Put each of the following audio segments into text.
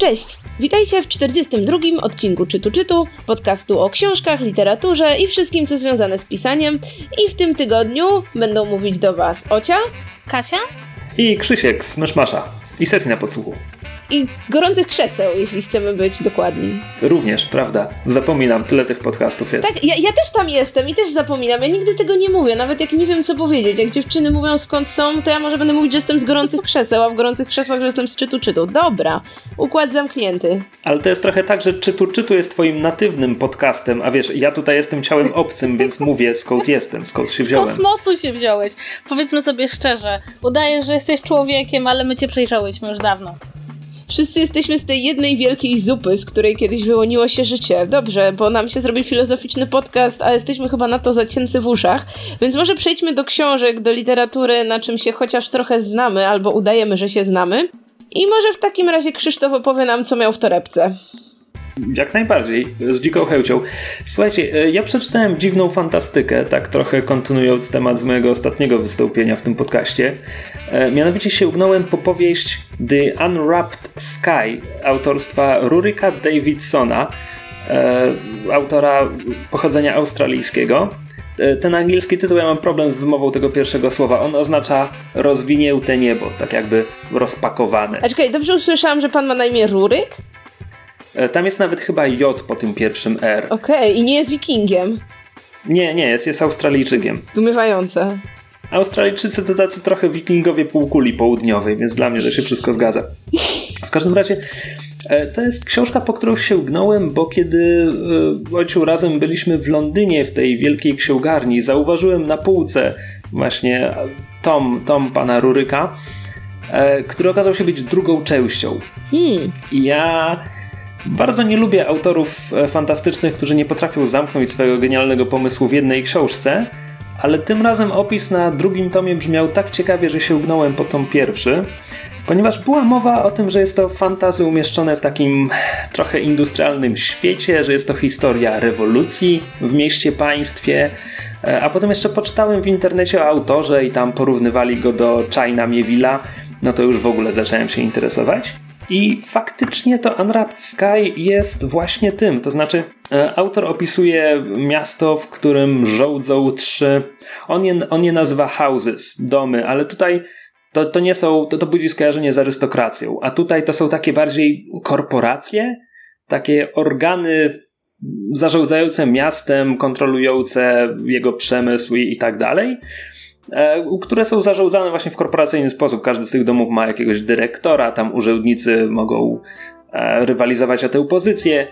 Cześć! Witajcie w 42. odcinku Czytu podcastu o książkach, literaturze i wszystkim, co związane z pisaniem. I w tym tygodniu będą mówić do Was Ocia, Kasia i Krzysiek z Myszmasza i sesji na podsłuchu. I gorących krzeseł, jeśli chcemy być dokładni. Również, prawda? Zapominam, tyle tych podcastów jest. Tak, ja też tam jestem i też zapominam. Ja nigdy tego nie mówię, nawet jak nie wiem, co powiedzieć. Jak dziewczyny mówią, skąd są, to ja może będę mówić, że jestem z gorących krzeseł, a w gorących krzesłach, że jestem z czytu. Dobra, układ zamknięty. Ale to jest trochę tak, że czytu jest twoim natywnym podcastem, a wiesz, ja tutaj jestem ciałem obcym, więc mówię, skąd jestem, skąd się wziąłem. Z kosmosu się wziąłeś. Powiedzmy sobie szczerze, udajesz, że jesteś człowiekiem, ale my cię przejrzałyśmy już dawno. Wszyscy jesteśmy z tej jednej wielkiej zupy, z której kiedyś wyłoniło się życie. Dobrze, bo nam się zrobi filozoficzny podcast, a jesteśmy chyba na to zacięcy w uszach. Więc może przejdźmy do książek, do literatury, na czym się chociaż trochę znamy, albo udajemy, że się znamy. I może w takim razie Krzysztof opowie nam, co miał w torebce. Jak najbardziej, z dziką chęcią. Słuchajcie, ja przeczytałem dziwną fantastykę, tak trochę kontynuując temat z mojego ostatniego wystąpienia w tym podcaście. Mianowicie sięgnąłem po powieść The Unwrapped Sky autorstwa Rjurika Davidsona, autora pochodzenia australijskiego. Ten angielski tytuł, ja mam problem z wymową tego pierwszego słowa. On oznacza rozwinięte niebo, tak jakby rozpakowane. A czekaj, dobrze usłyszałam, że pan ma na imię Rjurik? Tam jest nawet chyba J po tym pierwszym R. Okej, i nie jest wikingiem. Nie, jest Australijczykiem. Zdumiewające. Australijczycy to tacy trochę wikingowie półkuli południowej, więc dla mnie to się wszystko zgadza. W każdym razie to jest książka, po którą sięgnąłem, bo kiedy ojciec razem byliśmy w Londynie w tej wielkiej księgarni, zauważyłem na półce właśnie tom pana Rjuryka, który okazał się być drugą częścią. Ja bardzo nie lubię autorów fantastycznych, którzy nie potrafią zamknąć swojego genialnego pomysłu w jednej książce, ale tym razem opis na drugim tomie brzmiał tak ciekawie, że sięgnąłem po tom pierwszy, ponieważ była mowa o tym, że jest to fantasy umieszczone w takim trochę industrialnym świecie, że jest to historia rewolucji w mieście, państwie, a potem jeszcze poczytałem w internecie o autorze i tam porównywali go do China Miéville'a, no to już w ogóle zacząłem się interesować. I faktycznie to Unwrapped Sky jest właśnie tym, to znaczy autor opisuje miasto, w którym żołdzą trzy, on je nazywa houses, domy, ale tutaj to nie są, to budzi skojarzenie z arystokracją, a tutaj to są takie bardziej korporacje, takie organy zarządzające miastem, kontrolujące jego przemysł i tak dalej, które są zarządzane właśnie w korporacyjny sposób. Każdy z tych domów ma jakiegoś dyrektora, tam urzędnicy mogą rywalizować o tę pozycję.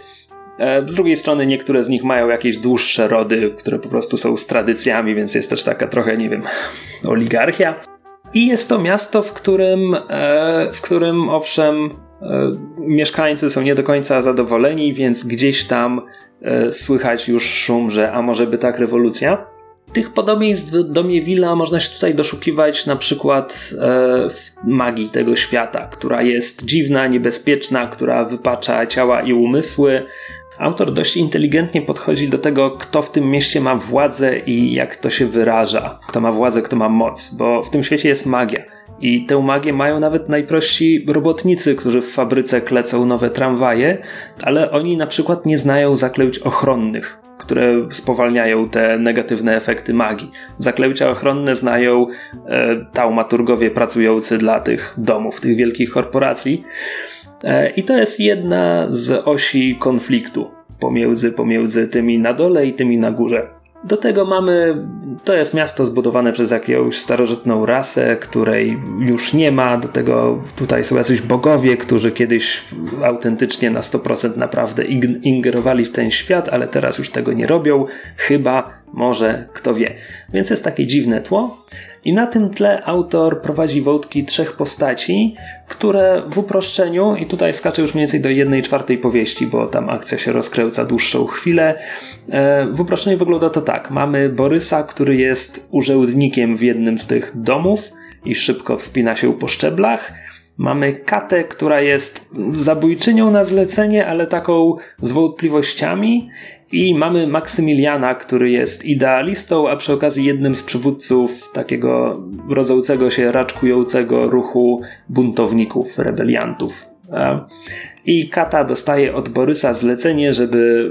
Z drugiej strony niektóre z nich mają jakieś dłuższe rody, które po prostu są z tradycjami, więc jest też taka trochę, nie wiem, oligarchia. I jest to miasto, w którym owszem mieszkańcy są nie do końca zadowoleni, więc gdzieś tam słychać już szum, że a może by tak rewolucja? Tych podobieństw do Miéville'a można się tutaj doszukiwać na przykład w magii tego świata, która jest dziwna, niebezpieczna, która wypacza ciała i umysły. Autor dość inteligentnie podchodzi do tego, kto w tym mieście ma władzę i jak to się wyraża. Kto ma władzę, kto ma moc, bo w tym świecie jest magia. I tę magię mają nawet najprości robotnicy, którzy w fabryce klecą nowe tramwaje, ale oni na przykład nie znają zaklęć ochronnych, które spowalniają te negatywne efekty magii. Zaklęcia ochronne znają taumaturgowie pracujący dla tych domów, tych wielkich korporacji. I to jest jedna z osi konfliktu pomiędzy tymi na dole i tymi na górze. Do tego to jest miasto zbudowane przez jakąś starożytną rasę, której już nie ma, do tego tutaj są jacyś bogowie, którzy kiedyś autentycznie na 100% naprawdę ingerowali w ten świat, ale teraz już tego nie robią, chyba, może, kto wie. Więc jest takie dziwne tło i na tym tle autor prowadzi wątki trzech postaci, które w uproszczeniu, i tutaj skaczę już mniej więcej do 1/4 powieści, bo tam akcja się rozkręca dłuższą chwilę, w uproszczeniu wygląda to tak. Mamy Borysa, który jest urzędnikiem w jednym z tych domów i szybko wspina się po szczeblach. Mamy Katę, która jest zabójczynią na zlecenie, ale taką z wątpliwościami. I mamy Maksymiliana, który jest idealistą, a przy okazji jednym z przywódców takiego rodzącego się, raczkującego ruchu buntowników, rebeliantów. I Kata dostaje od Borysa zlecenie, żeby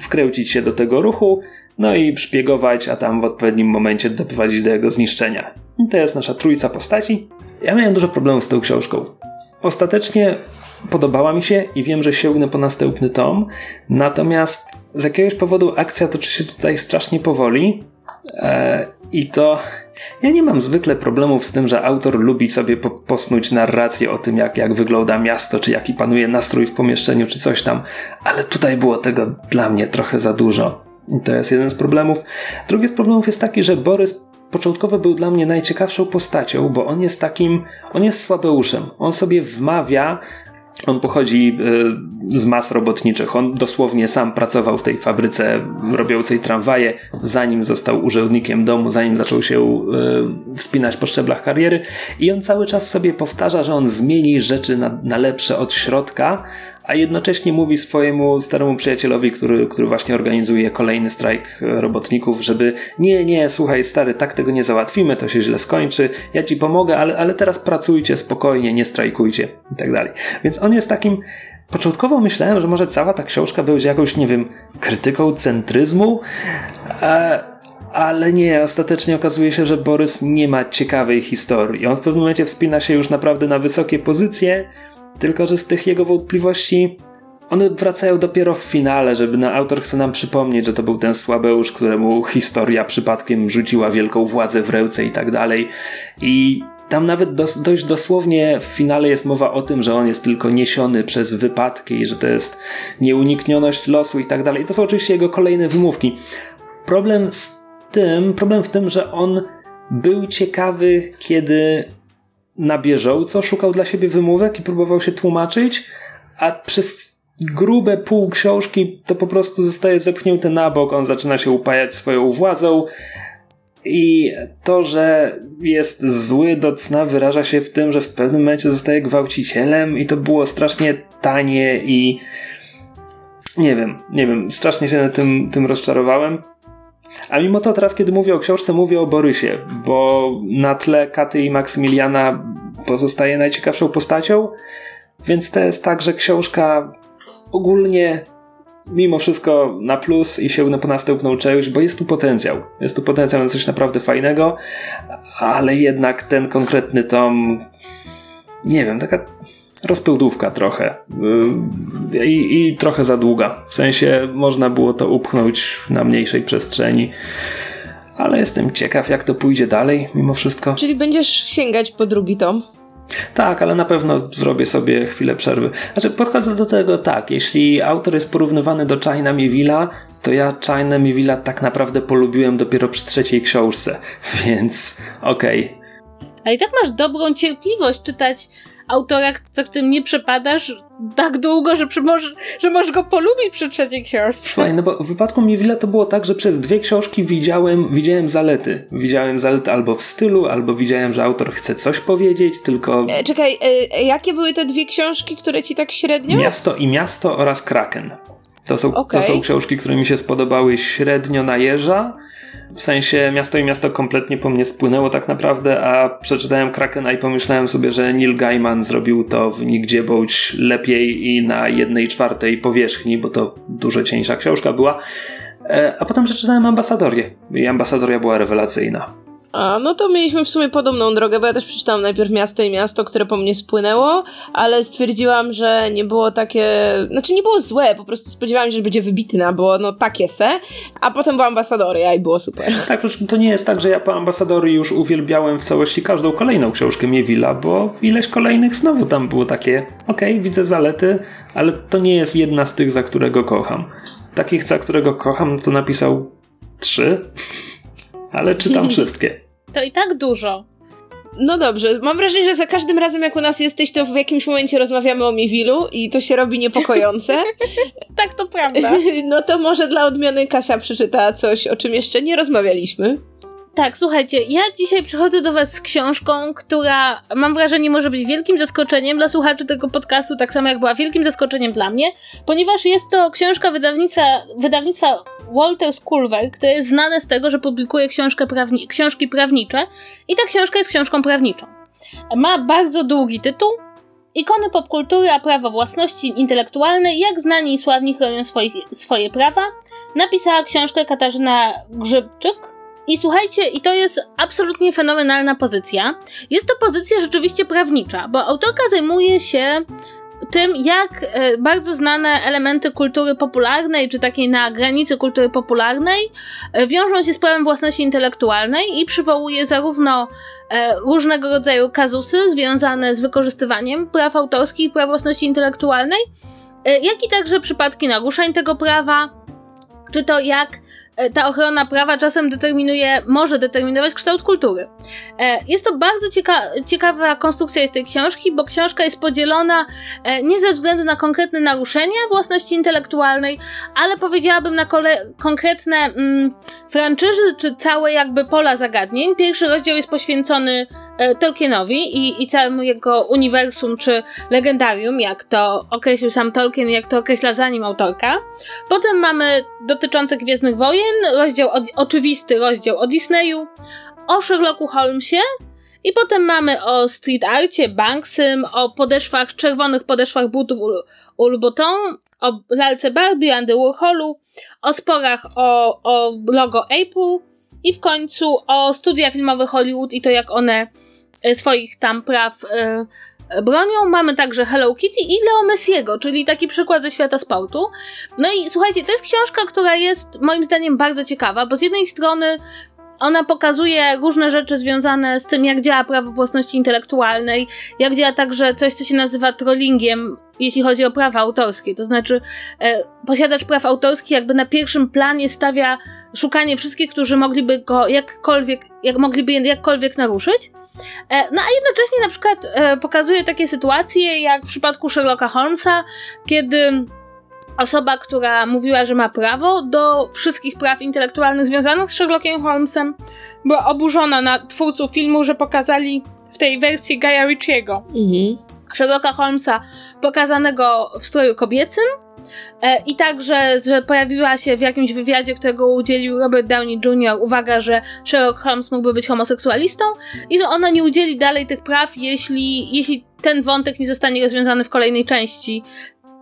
wkręcić się do tego ruchu, no i szpiegować, a tam w odpowiednim momencie doprowadzić do jego zniszczenia. I to jest nasza trójca postaci. Ja miałem dużo problemów z tą książką. Ostatecznie podobała mi się i wiem, że sięgnę po następny tom, natomiast z jakiegoś powodu akcja toczy się tutaj strasznie powoli. I to ja nie mam zwykle problemów z tym, że autor lubi sobie posnuć narrację o tym, jak wygląda miasto, czy jaki panuje nastrój w pomieszczeniu, czy coś tam, ale tutaj było tego dla mnie trochę za dużo. I to jest jeden z problemów. Drugi z problemów jest taki, że Borys początkowo był dla mnie najciekawszą postacią, bo on jest takim, on jest słabeuszem, on sobie wmawia. On pochodzi z mas robotniczych. On dosłownie sam pracował w tej fabryce robiącej tramwaje, zanim został urzędnikiem domu, zanim zaczął się wspinać po szczeblach kariery. I on cały czas sobie powtarza, że on zmieni rzeczy na lepsze od środka, a jednocześnie mówi swojemu staremu przyjacielowi, który właśnie organizuje kolejny strajk robotników, żeby nie, słuchaj stary, tak tego nie załatwimy, to się źle skończy, ja ci pomogę, ale teraz pracujcie spokojnie, nie strajkujcie i tak dalej. Więc on jest takim, początkowo myślałem, że może cała ta książka będzie jakąś, nie wiem, krytyką centryzmu, ale nie, ostatecznie okazuje się, że Borys nie ma ciekawej historii. On w pewnym momencie wspina się już naprawdę na wysokie pozycje, tylko że z tych jego wątpliwości one wracają dopiero w finale, żeby autor chce nam przypomnieć, że to był ten słabeusz, któremu historia przypadkiem rzuciła wielką władzę w ręce i tak dalej. I tam nawet dość dosłownie w finale jest mowa o tym, że on jest tylko niesiony przez wypadki i że to jest nieuniknioność losu i tak dalej. I to są oczywiście jego kolejne wymówki. Problem w tym, że on był ciekawy, kiedy na bieżąco szukał dla siebie wymówek i próbował się tłumaczyć, a przez grube pół książki to po prostu zostaje zepchnięty na bok, on zaczyna się upajać swoją władzą i to, że jest zły do cna, wyraża się w tym, że w pewnym momencie zostaje gwałcicielem i to było strasznie tanie i nie wiem, strasznie się tym rozczarowałem. A mimo to teraz, kiedy mówię o książce, mówię o Borysie, bo na tle Katy i Maksymiliana pozostaje najciekawszą postacią, więc to jest tak, że książka ogólnie mimo wszystko na plus i sięgnę po następną część, bo jest tu potencjał. Jest tu potencjał na coś naprawdę fajnego, ale jednak ten konkretny tom, nie wiem, taka rozpyłdówka trochę i trochę za długa. W sensie można było to upchnąć na mniejszej przestrzeni, ale jestem ciekaw, jak to pójdzie dalej mimo wszystko. Czyli będziesz sięgać po drugi tom? Tak, ale na pewno zrobię sobie chwilę przerwy. Znaczy, podchodzę do tego tak, jeśli autor jest porównywany do China Miéville'a, to ja China Miéville'a tak naprawdę polubiłem dopiero przy trzeciej książce, więc okej. Ale i tak masz dobrą cierpliwość czytać autora, co w tym nie przepadasz tak długo, że możesz go polubić przy trzeciej książce. Słuchaj, no bo w wypadku Miéville'a to było tak, że przez dwie książki widziałem zalety. Widziałem zalety albo w stylu, albo widziałem, że autor chce coś powiedzieć, tylko... Czekaj, jakie były te dwie książki, które ci tak średnio? Miasto oraz Kraken. To są książki, które mi się spodobały średnio na jeża. W sensie Miasto kompletnie po mnie spłynęło tak naprawdę, a przeczytałem Krakena i pomyślałem sobie, że Neil Gaiman zrobił to w nigdzie bądź lepiej i na 1/4 powierzchni, bo to dużo cieńsza książka była. A potem przeczytałem Ambasadorię i Ambasadoria była rewelacyjna. A, no to mieliśmy w sumie podobną drogę, bo ja też przeczytałam najpierw Miasto, które po mnie spłynęło, ale stwierdziłam, że nie było takie... Znaczy nie było złe, po prostu spodziewałam się, że będzie wybitna, bo no takie se, a potem była Ambasadoria i było super. Tak, to nie jest tak, że ja po Ambasadorii już uwielbiałem w całości każdą kolejną książkę Miéville'a, bo ileś kolejnych znowu tam było takie, okej, widzę zalety, ale to nie jest jedna z tych, za którego kocham. Takich, za którego kocham, to napisał 3... Ale czytam wszystkie. To i tak dużo. No dobrze, mam wrażenie, że za każdym razem jak u nas jesteś, to w jakimś momencie rozmawiamy o Miéville'u i to się robi niepokojące. Tak, to prawda. No to może dla odmiany Kasia przeczyta coś, o czym jeszcze nie rozmawialiśmy. Tak, słuchajcie, ja dzisiaj przychodzę do was z książką, która mam wrażenie może być wielkim zaskoczeniem dla słuchaczy tego podcastu, tak samo jak była wielkim zaskoczeniem dla mnie, ponieważ jest to książka wydawnictwa Wolters Kluwer, które jest znane z tego, że publikuje książki prawnicze i ta książka jest książką prawniczą. Ma bardzo długi tytuł, Ikony popkultury, a prawa własności intelektualnej, jak znani i sławni chronią swoje prawa, napisała książkę Katarzyna Grzybczyk. I słuchajcie, i to jest absolutnie fenomenalna pozycja. Jest to pozycja rzeczywiście prawnicza, bo autorka zajmuje się tym, jak bardzo znane elementy kultury popularnej, czy takiej na granicy kultury popularnej, wiążą się z prawem własności intelektualnej i przywołuje zarówno różnego rodzaju kazusy związane z wykorzystywaniem praw autorskich i praw własności intelektualnej, jak i także przypadki naruszeń tego prawa, czy to jak ta ochrona prawa czasem może determinować kształt kultury. Jest to bardzo ciekawa konstrukcja z tej książki, bo książka jest podzielona nie ze względu na konkretne naruszenia własności intelektualnej, ale powiedziałabym na konkretne franczyzy, czy całe jakby pola zagadnień. Pierwszy rozdział jest poświęcony Tolkienowi i całemu jego uniwersum czy legendarium, jak to określił sam Tolkien, jak to określa za nim autorka. Potem mamy dotyczące Gwiezdnych Wojen, oczywisty rozdział o Disneyu, o Sherlocku Holmesie i potem mamy o street arcie, Banksym, o czerwonych podeszwach butów u Louboutin, o lalce Barbie, Andy Warholu, o sporach o logo Apple, i w końcu o studia filmowe Hollywood i to, jak one swoich tam praw bronią. Mamy także Hello Kitty i Leo Messiego, czyli taki przykład ze świata sportu. No i słuchajcie, to jest książka, która jest moim zdaniem bardzo ciekawa, bo z jednej strony ona pokazuje różne rzeczy związane z tym, jak działa prawo własności intelektualnej, jak działa także coś, co się nazywa trollingiem, jeśli chodzi o prawa autorskie. To znaczy posiadacz praw autorskich jakby na pierwszym planie stawia szukanie wszystkich, którzy mogliby go jakkolwiek naruszyć. No a jednocześnie na przykład pokazuje takie sytuacje, jak w przypadku Sherlocka Holmesa, kiedy osoba, która mówiła, że ma prawo do wszystkich praw intelektualnych związanych z Sherlockiem Holmesem, była oburzona na twórców filmu, że pokazali w tej wersji Guya Ritchiego Sherlocka Holmesa pokazanego w stroju kobiecym i także, że pojawiła się w jakimś wywiadzie, którego udzielił Robert Downey Jr. uwaga, że Sherlock Holmes mógłby być homoseksualistą i że ona nie udzieli dalej tych praw, jeśli ten wątek nie zostanie rozwiązany w kolejnej części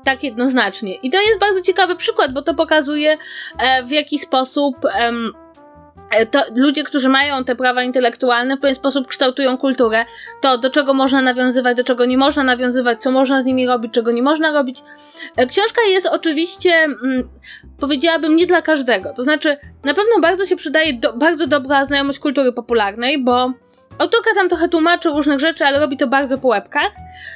tak jednoznacznie. I to jest bardzo ciekawy przykład, bo to pokazuje w jaki sposób to ludzie, którzy mają te prawa intelektualne, w pewien sposób kształtują kulturę. To, do czego można nawiązywać, do czego nie można nawiązywać, co można z nimi robić, czego nie można robić. Książka jest oczywiście, powiedziałabym, nie dla każdego. To znaczy, na pewno bardzo się przydaje bardzo dobra znajomość kultury popularnej, bo autorka tam trochę tłumaczy różnych rzeczy, ale robi to bardzo po łebkach.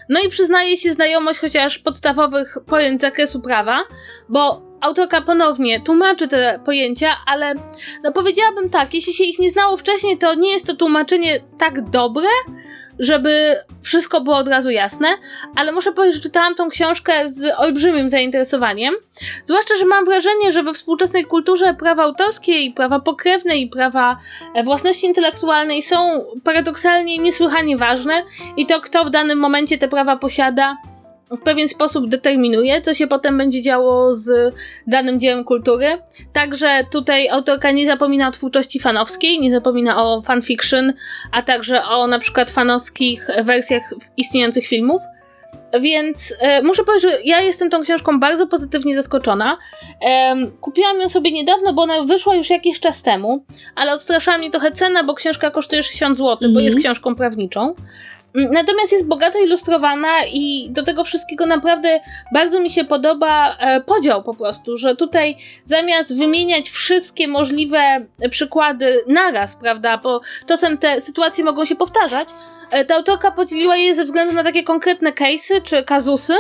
No i przyznaje się znajomość chociaż podstawowych pojęć z zakresu prawa, bo autorka ponownie tłumaczy te pojęcia, ale no powiedziałabym tak, jeśli się ich nie znało wcześniej, to nie jest to tłumaczenie tak dobre, żeby wszystko było od razu jasne, ale muszę powiedzieć, że czytałam tą książkę z olbrzymim zainteresowaniem, zwłaszcza, że mam wrażenie, że we współczesnej kulturze prawa autorskie i prawa pokrewne i prawa własności intelektualnej są paradoksalnie niesłychanie ważne i to, kto w danym momencie te prawa posiada, w pewien sposób determinuje, co się potem będzie działo z danym dziełem kultury. Także tutaj autorka nie zapomina o twórczości fanowskiej, nie zapomina o fanfiction, a także o na przykład fanowskich wersjach istniejących filmów. Więc muszę powiedzieć, że ja jestem tą książką bardzo pozytywnie zaskoczona. Kupiłam ją sobie niedawno, bo ona wyszła już jakiś czas temu, ale odstraszała mnie trochę cena, bo książka kosztuje 60 zł, bo jest książką prawniczą. Natomiast jest bogato ilustrowana i do tego wszystkiego naprawdę bardzo mi się podoba podział po prostu, że tutaj zamiast wymieniać wszystkie możliwe przykłady naraz, prawda, bo czasem te sytuacje mogą się powtarzać, ta autorka podzieliła je ze względu na takie konkretne case'y czy kazusy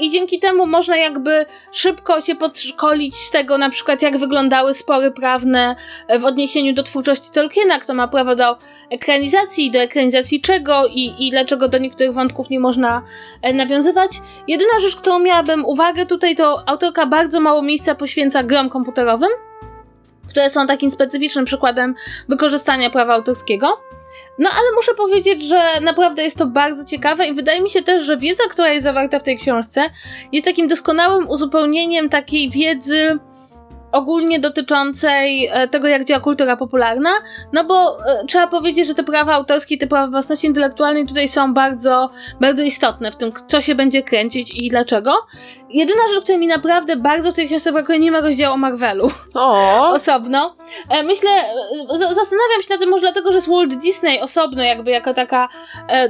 i dzięki temu można jakby szybko się podszkolić z tego, na przykład jak wyglądały spory prawne w odniesieniu do twórczości Tolkiena, kto ma prawo do ekranizacji czego i dlaczego do niektórych wątków nie można nawiązywać. Jedyna rzecz, którą miałabym uwagę tutaj, to autorka bardzo mało miejsca poświęca grom komputerowym, które są takim specyficznym przykładem wykorzystania prawa autorskiego. No ale muszę powiedzieć, że naprawdę jest to bardzo ciekawe i wydaje mi się też, że wiedza, która jest zawarta w tej książce, jest takim doskonałym uzupełnieniem takiej wiedzy ogólnie dotyczącej tego, jak działa kultura popularna, no bo trzeba powiedzieć, że te prawa autorskie, te prawa własności intelektualnej tutaj są bardzo, bardzo istotne w tym, co się będzie kręcić i dlaczego. Jedyna rzecz, która mi naprawdę bardzo w tej książce brakuje, nie ma rozdziału o Marvelu. Osobno. Myślę, zastanawiam się na tym może dlatego, że jest Walt Disney osobno jakby jako taka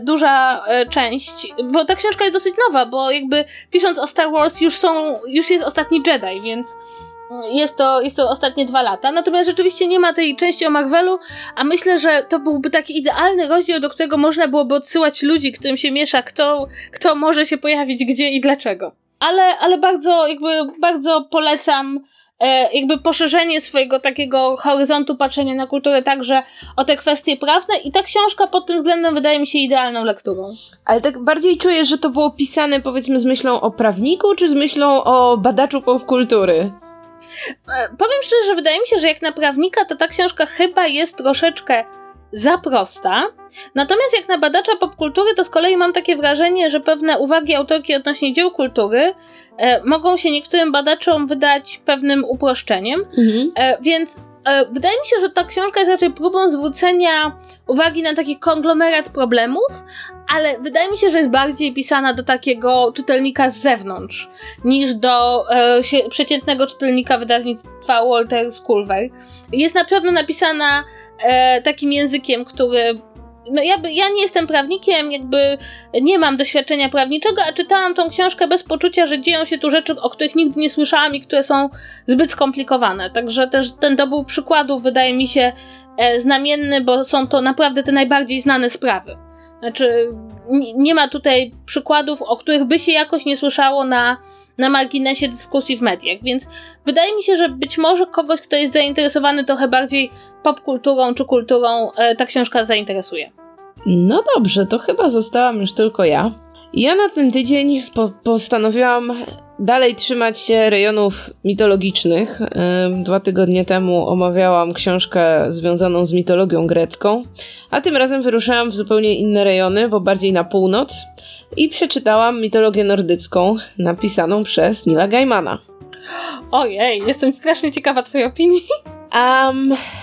duża część, bo ta książka jest dosyć nowa, bo jakby pisząc o Star Wars już jest ostatni Jedi, więc jest to ostatnie 2 lata. Natomiast rzeczywiście nie ma tej części o Marvelu, a myślę, że to byłby taki idealny rozdział, do którego można byłoby odsyłać ludzi, którym się miesza, kto może się pojawić gdzie i dlaczego. Ale bardzo polecam jakby poszerzenie swojego takiego horyzontu patrzenia na kulturę także o te kwestie prawne i ta książka pod tym względem wydaje mi się idealną lekturą. Ale tak bardziej czujesz, że to było pisane powiedzmy z myślą o prawniku, czy z myślą o badaczu popkultury? Powiem szczerze, że wydaje mi się, że jak na prawnika to ta książka chyba jest troszeczkę za prosta, natomiast jak na badacza popkultury to z kolei mam takie wrażenie, że pewne uwagi autorki odnośnie dzieł kultury mogą się niektórym badaczom wydać pewnym uproszczeniem, więc wydaje mi się, że ta książka jest raczej próbą zwrócenia uwagi na taki konglomerat problemów, ale wydaje mi się, że jest bardziej pisana do takiego czytelnika z zewnątrz niż do przeciętnego czytelnika wydawnictwa Wolters Kluwer. Jest na pewno napisana takim językiem, który... No ja nie jestem prawnikiem, jakby nie mam doświadczenia prawniczego, a czytałam tą książkę bez poczucia, że dzieją się tu rzeczy, o których nigdy nie słyszałam i które są zbyt skomplikowane. Także też ten dobór przykładów wydaje mi się znamienny, bo są to naprawdę te najbardziej znane sprawy. Znaczy nie ma tutaj przykładów, o których by się jakoś nie słyszało na marginesie dyskusji w mediach, więc wydaje mi się, że być może kogoś, kto jest zainteresowany trochę bardziej popkulturą czy kulturą, ta książka zainteresuje. No dobrze, to chyba zostałam już tylko ja. Ja na ten tydzień postanowiłam dalej trzymać się rejonów mitologicznych. 2 tygodnie temu omawiałam książkę związaną z mitologią grecką, a tym razem wyruszałam w zupełnie inne rejony, bo bardziej na północ i przeczytałam mitologię nordycką napisaną przez Neila Gaimana. Ojej, jestem strasznie ciekawa twojej opinii.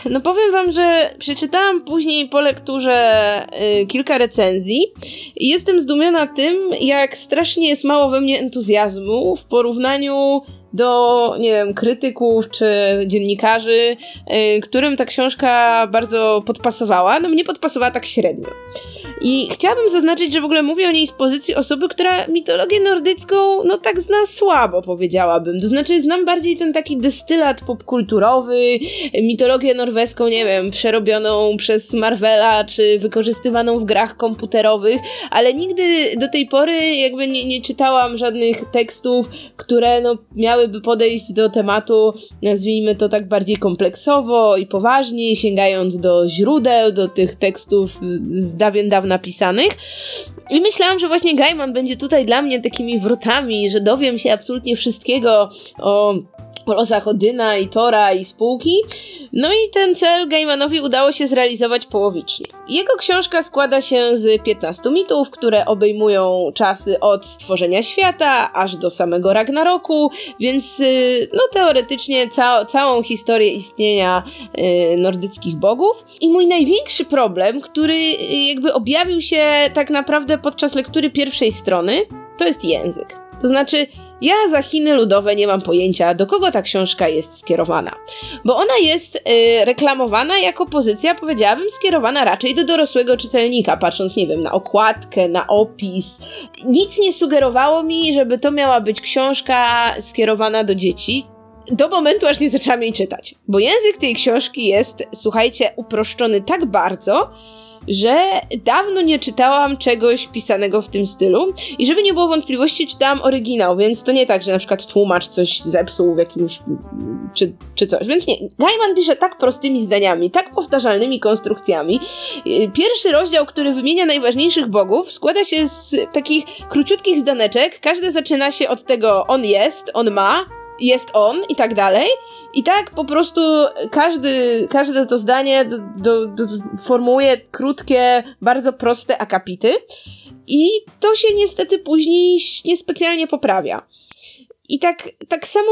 No powiem wam, że przeczytałam później po lekturze kilka recenzji i jestem zdumiona tym, jak strasznie jest mało we mnie entuzjazmu w porównaniu do, nie wiem, krytyków czy dziennikarzy, którym ta książka bardzo podpasowała. No mnie podpasowała tak średnio. I chciałabym zaznaczyć, że w ogóle mówię o niej z pozycji osoby, która mitologię nordycką no tak zna słabo, powiedziałabym. To znaczy znam bardziej ten taki destylat popkulturowy, mitologię norweską, nie wiem, przerobioną przez Marvela, czy wykorzystywaną w grach komputerowych, ale nigdy do tej pory jakby nie czytałam żadnych tekstów, które no miałyby podejść do tematu, nazwijmy to tak bardziej kompleksowo i poważnie, sięgając do źródeł, do tych tekstów z dawien napisanych. I myślałam, że właśnie Gaiman będzie tutaj dla mnie takimi wrotami, że dowiem się absolutnie wszystkiego o losach Odyna i Tora i spółki. No i ten cel Gaimanowi udało się zrealizować połowicznie. Jego książka składa się z 15 mitów, które obejmują czasy od stworzenia świata aż do samego Ragnaroku, więc no teoretycznie całą historię istnienia nordyckich bogów. I mój największy problem, który jakby objawił się tak naprawdę podczas lektury pierwszej strony, to jest język. To znaczy ja za Chiny ludowe nie mam pojęcia, do kogo ta książka jest skierowana. Bo ona jest reklamowana jako pozycja, powiedziałabym, skierowana raczej do dorosłego czytelnika, patrząc, nie wiem, na okładkę, na opis. Nic nie sugerowało mi, żeby to miała być książka skierowana do dzieci. Do momentu, aż nie zaczęłam jej czytać. Bo język tej książki jest, słuchajcie, uproszczony tak bardzo, że dawno nie czytałam czegoś pisanego w tym stylu i żeby nie było wątpliwości, czytałam oryginał, więc to nie tak, że na przykład tłumacz coś zepsuł w jakimś czy coś, więc nie. Gaiman pisze tak prostymi zdaniami, tak powtarzalnymi konstrukcjami. Pierwszy rozdział, który wymienia najważniejszych bogów, składa się z takich króciutkich zdaneczek, każde zaczyna się od tego on jest, on ma, jest on i tak dalej. I tak po prostu każde to zdanie formułuje krótkie, bardzo proste akapity i to się niestety później niespecjalnie poprawia. I tak samo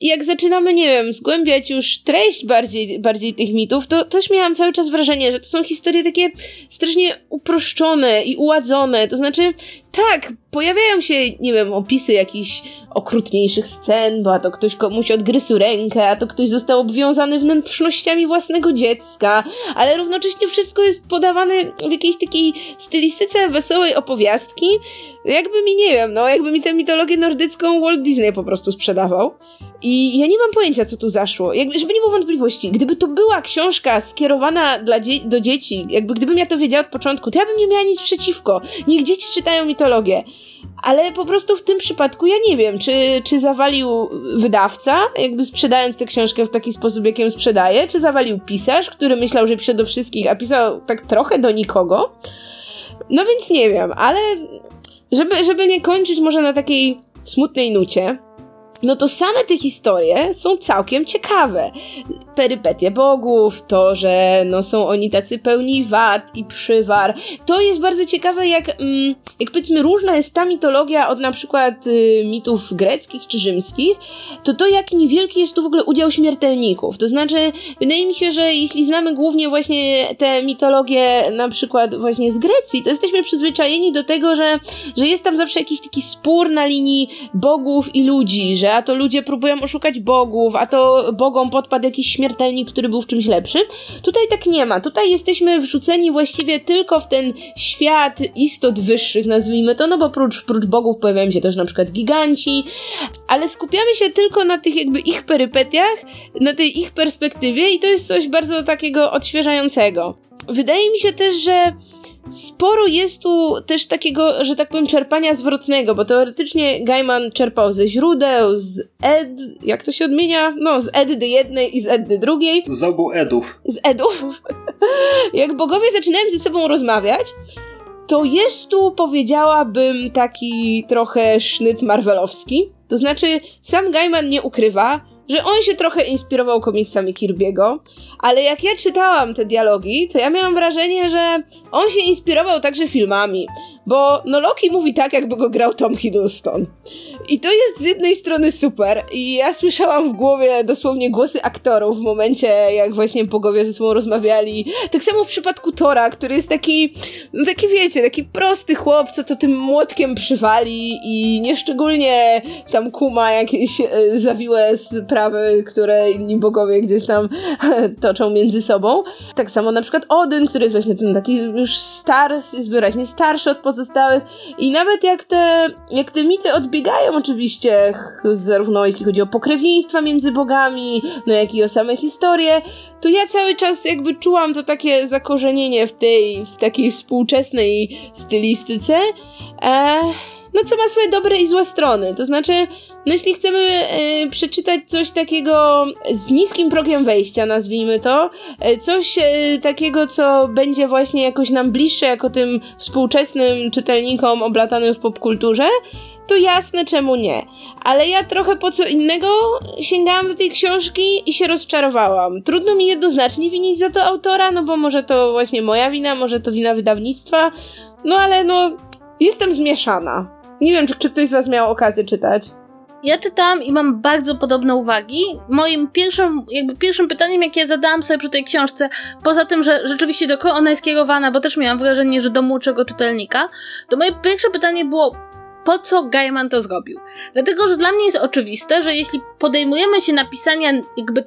jak zaczynamy, nie wiem, zgłębiać już treść bardziej tych mitów, to też miałam cały czas wrażenie, że to są historie takie strasznie uproszczone i uładzone. To znaczy, tak, pojawiają się, nie wiem, opisy jakichś okrutniejszych scen, bo a to ktoś komuś odgryzł rękę, a to ktoś został obwiązany wnętrznościami własnego dziecka, ale równocześnie wszystko jest podawane w jakiejś takiej stylistyce wesołej opowiastki. Jakby mi, nie wiem, no, jakby mi tę mitologię nordycką Walt Disney po prostu sprzedawał. I ja nie mam pojęcia, co tu zaszło. Jakby, żeby nie było wątpliwości, gdyby to była książka skierowana do dzieci, jakby gdybym ja to wiedziała od początku, to ja bym nie miała nic przeciwko. Niech dzieci czytają mitologię. Ale po prostu w tym przypadku ja nie wiem, czy zawalił wydawca, jakby sprzedając tę książkę w taki sposób, jak ją sprzedaje, czy zawalił pisarz, który myślał, że pisze do wszystkich, a pisał tak trochę do nikogo. No więc nie wiem, ale żeby nie kończyć może na takiej smutnej nucie, no to same te historie są całkiem ciekawe. Perypetie bogów, to, że no są oni tacy pełni wad i przywar. To jest bardzo ciekawe, jak powiedzmy różna jest ta mitologia od na przykład mitów greckich czy rzymskich, to jak niewielki jest tu w ogóle udział śmiertelników. To znaczy, wydaje mi się, że jeśli znamy głównie właśnie tę mitologię na przykład właśnie z Grecji, to jesteśmy przyzwyczajeni do tego, że jest tam zawsze jakiś taki spór na linii bogów i ludzi, że a to ludzie próbują oszukać bogów, a to bogom podpadł jakiś śmiertelnik, który był w czymś lepszy. Tutaj tak nie ma. Tutaj jesteśmy wrzuceni właściwie tylko w ten świat istot wyższych, nazwijmy to, no bo prócz bogów pojawiają się też na przykład giganci, ale skupiamy się tylko na tych jakby ich perypetiach, na tej ich perspektywie i to jest coś bardzo takiego odświeżającego. Wydaje mi się też, że sporo jest tu też takiego, że tak powiem, czerpania zwrotnego, bo teoretycznie Gaiman czerpał ze źródeł, z Ed, jak to się odmienia? No, z Eddy jednej i z Eddy drugiej. Z obu Edów. Z Edów. Jak bogowie zaczynają ze sobą rozmawiać, to jest tu, powiedziałabym, taki trochę sznyt marvelowski. To znaczy, sam Gaiman nie ukrywa, że on się trochę inspirował komiksami Kirby'ego, ale jak ja czytałam te dialogi, to ja miałam wrażenie, że on się inspirował także filmami, bo no Loki mówi tak, jakby go grał Tom Hiddleston. I to jest z jednej strony super i ja słyszałam w głowie dosłownie głosy aktorów w momencie, jak właśnie bogowie ze sobą rozmawiali. Tak samo w przypadku Tora, który jest taki, no taki wiecie, taki prosty chłop, co to tym młotkiem przywali i nieszczególnie tam kuma jakieś zawiłe sprawy, które inni bogowie gdzieś tam toczą między sobą. Tak samo na przykład Odyn, który jest właśnie ten taki już starszy, jest wyraźnie starszy od pozostałych i nawet jak te mity odbiegają oczywiście, zarówno jeśli chodzi o pokrewieństwa między bogami, no jak i o same historie, to ja cały czas jakby czułam to takie zakorzenienie w takiej współczesnej stylistyce, no co ma swoje dobre i złe strony, to znaczy, no jeśli chcemy przeczytać coś takiego z niskim progiem wejścia, nazwijmy to, coś takiego, co będzie właśnie jakoś nam bliższe jako tym współczesnym czytelnikom oblatanym w popkulturze, to jasne, czemu nie. Ale ja trochę po co innego sięgałam do tej książki i się rozczarowałam. Trudno mi jednoznacznie winić za to autora, no bo może to właśnie moja wina, może to wina wydawnictwa, no ale no, jestem zmieszana. Nie wiem, czy ktoś z was miał okazję czytać. Ja czytałam i mam bardzo podobne uwagi. Moim pierwszym pytaniem, jakie ja zadałam sobie przy tej książce, poza tym, że rzeczywiście do kogo ona jest kierowana, bo też miałam wrażenie, że do młodszego czytelnika, to moje pierwsze pytanie było, po co Gaiman to zrobił? Dlatego, że dla mnie jest oczywiste, że jeśli podejmujemy się napisania jakby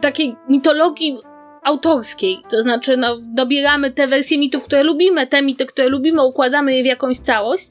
takiej mitologii autorskiej, to znaczy no, dobieramy te wersje mitów, które lubimy, te mity, które lubimy, układamy je w jakąś całość,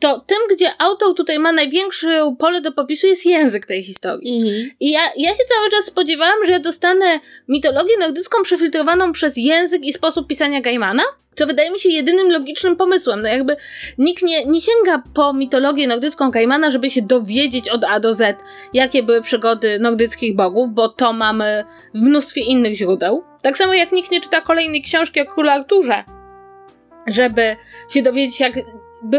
to tym, gdzie autor tutaj ma największe pole do popisu, jest język tej historii. Mhm. I ja się cały czas spodziewałam, że ja dostanę mitologię nordycką przefiltrowaną przez język i sposób pisania Gaimana, co wydaje mi się jedynym logicznym pomysłem. No jakby nikt nie sięga po mitologię nordycką Gaimana, żeby się dowiedzieć od A do Z, jakie były przygody nordyckich bogów, bo to mamy w mnóstwie innych źródeł. Tak samo jak nikt nie czyta kolejnej książki o królu Arturze, żeby się dowiedzieć,